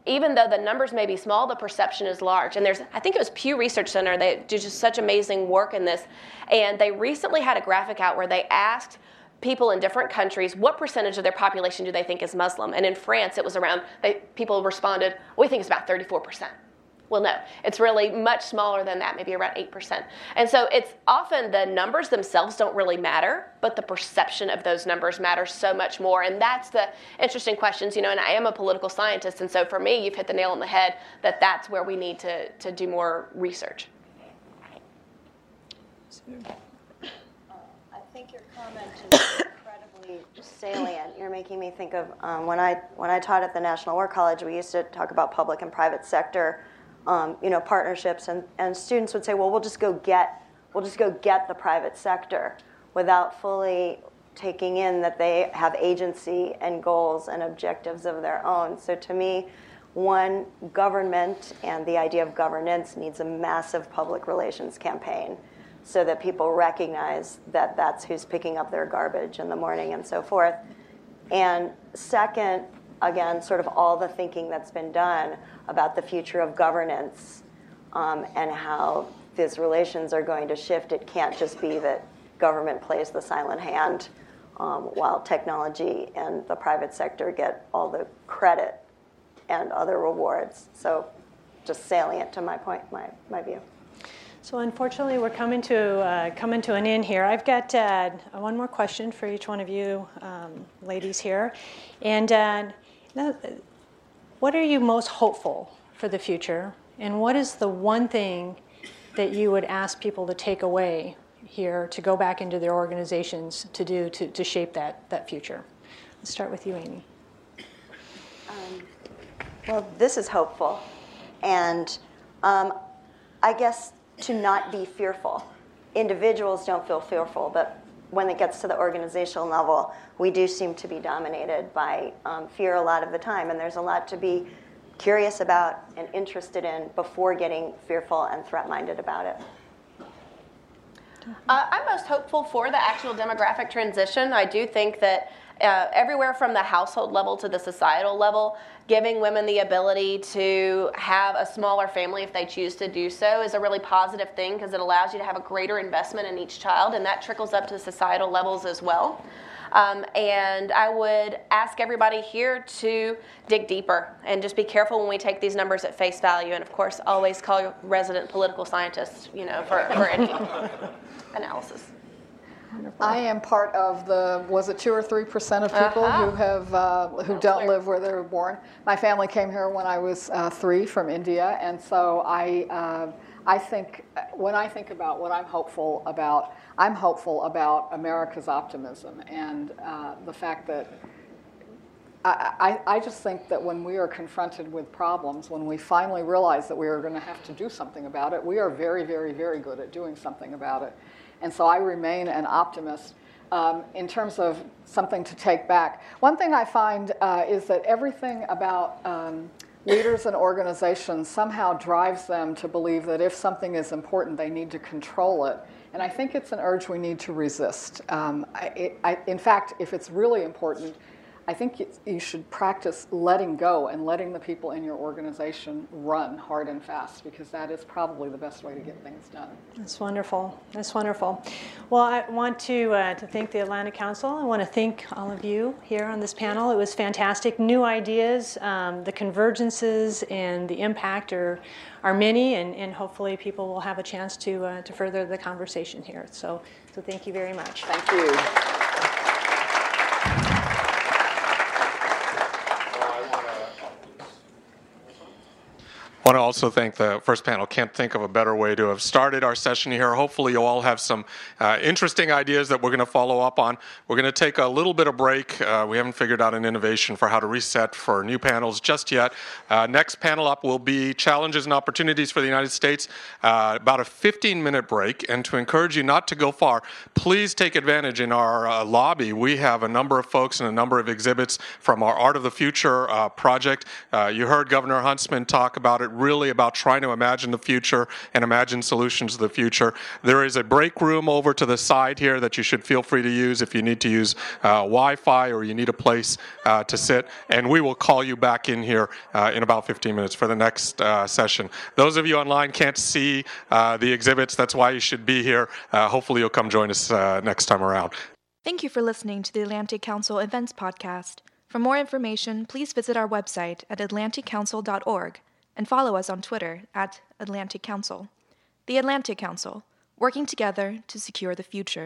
even though the numbers may be small, the perception is large. And I think it was Pew Research Center, they do just such amazing work in this, and they recently had a graphic out where they asked people in different countries, what percentage of their population do they think is Muslim? And in France, it was around, people responded, we think it's about 34%. Well, no, it's really much smaller than that, maybe around 8%. And so it's often the numbers themselves don't really matter, but the perception of those numbers matters so much more. And that's the interesting questions, you know, and I am a political scientist, and so for me, you've hit the nail on the head that that's where we need to do more research. I think your comment is incredibly salient. You're making me think of when I taught at the National War College, we used to talk about public and private sector partnerships, and students would say, well, we'll just go get the private sector without fully taking in that they have agency and goals and objectives of their own. So to me, one, government and the idea of governance needs a massive public relations campaign so that people recognize that that's who's picking up their garbage in the morning and so forth. And second, again, sort of all the thinking that's been done about the future of governance and how these relations are going to shift. It can't just be that government plays the silent hand while technology and the private sector get all the credit and other rewards. So just salient to my point, my view. So unfortunately, we're coming to an end here. I've got one more question for each one of you ladies here. And what are you most hopeful for the future? And what is the one thing that you would ask people to take away here to go back into their organizations to do to shape that future? Let's start with you, Amy. Well, this is hopeful. And I guess to not be fearful. Individuals don't feel fearful, but when it gets to the organizational level, we do seem to be dominated by fear a lot of the time. And there's a lot to be curious about and interested in before getting fearful and threat-minded about it. I'm most hopeful for the actual demographic transition. I do think that everywhere from the household level to the societal level, giving women the ability to have a smaller family if they choose to do so is a really positive thing because it allows you to have a greater investment in each child, and that trickles up to societal levels as well. And I would ask everybody here to dig deeper and just be careful when we take these numbers at face value. And of course, always call your resident political scientists, for any analysis. Wonderful. I am part of the, was it 2 or 3% of people who have who don't live where they were born. My family came here when I was 3 from India, and so I think when I think about what I'm hopeful about America's optimism and the fact that I just think that when we are confronted with problems, when we finally realize that we are going to have to do something about it, we are very, very, very good at doing something about it. And so I remain an optimist in terms of something to take back. One thing I find is that everything about leaders and organizations somehow drives them to believe that if something is important, they need to control it. And I think it's an urge we need to resist. In fact, if it's really important, I think you should practice letting go and letting the people in your organization run hard and fast, because that is probably the best way to get things done. That's wonderful. That's wonderful. Well, I want to thank the Atlantic Council. I want to thank all of you here on this panel. It was fantastic. New ideas, the convergences and the impact are many, and hopefully people will have a chance to further the conversation here. So thank you very much. Thank you. I want to also thank the first panel. Can't think of a better way to have started our session here. Hopefully you all have some interesting ideas that we're going to follow up on. We're going to take a little bit of break. We haven't figured out an innovation for how to reset for new panels just yet. Next panel up will be Challenges and Opportunities for the United States, about a 15-minute break. And to encourage you not to go far, please take advantage. In our lobby, we have a number of folks and a number of exhibits from our Art of the Future project. You heard Governor Huntsman talk about it, really about trying to imagine the future and imagine solutions to the future. There is a break room over to the side here that you should feel free to use if you need to use Wi-Fi or you need a place to sit. And we will call you back in here in about 15 minutes for the next session. Those of you online can't see the exhibits. That's why you should be here. Hopefully you'll come join us next time around. Thank you for listening to the Atlantic Council Events Podcast. For more information, please visit our website at atlanticcouncil.org. And follow us on Twitter @Atlantic Council. The Atlantic Council, working together to secure the future.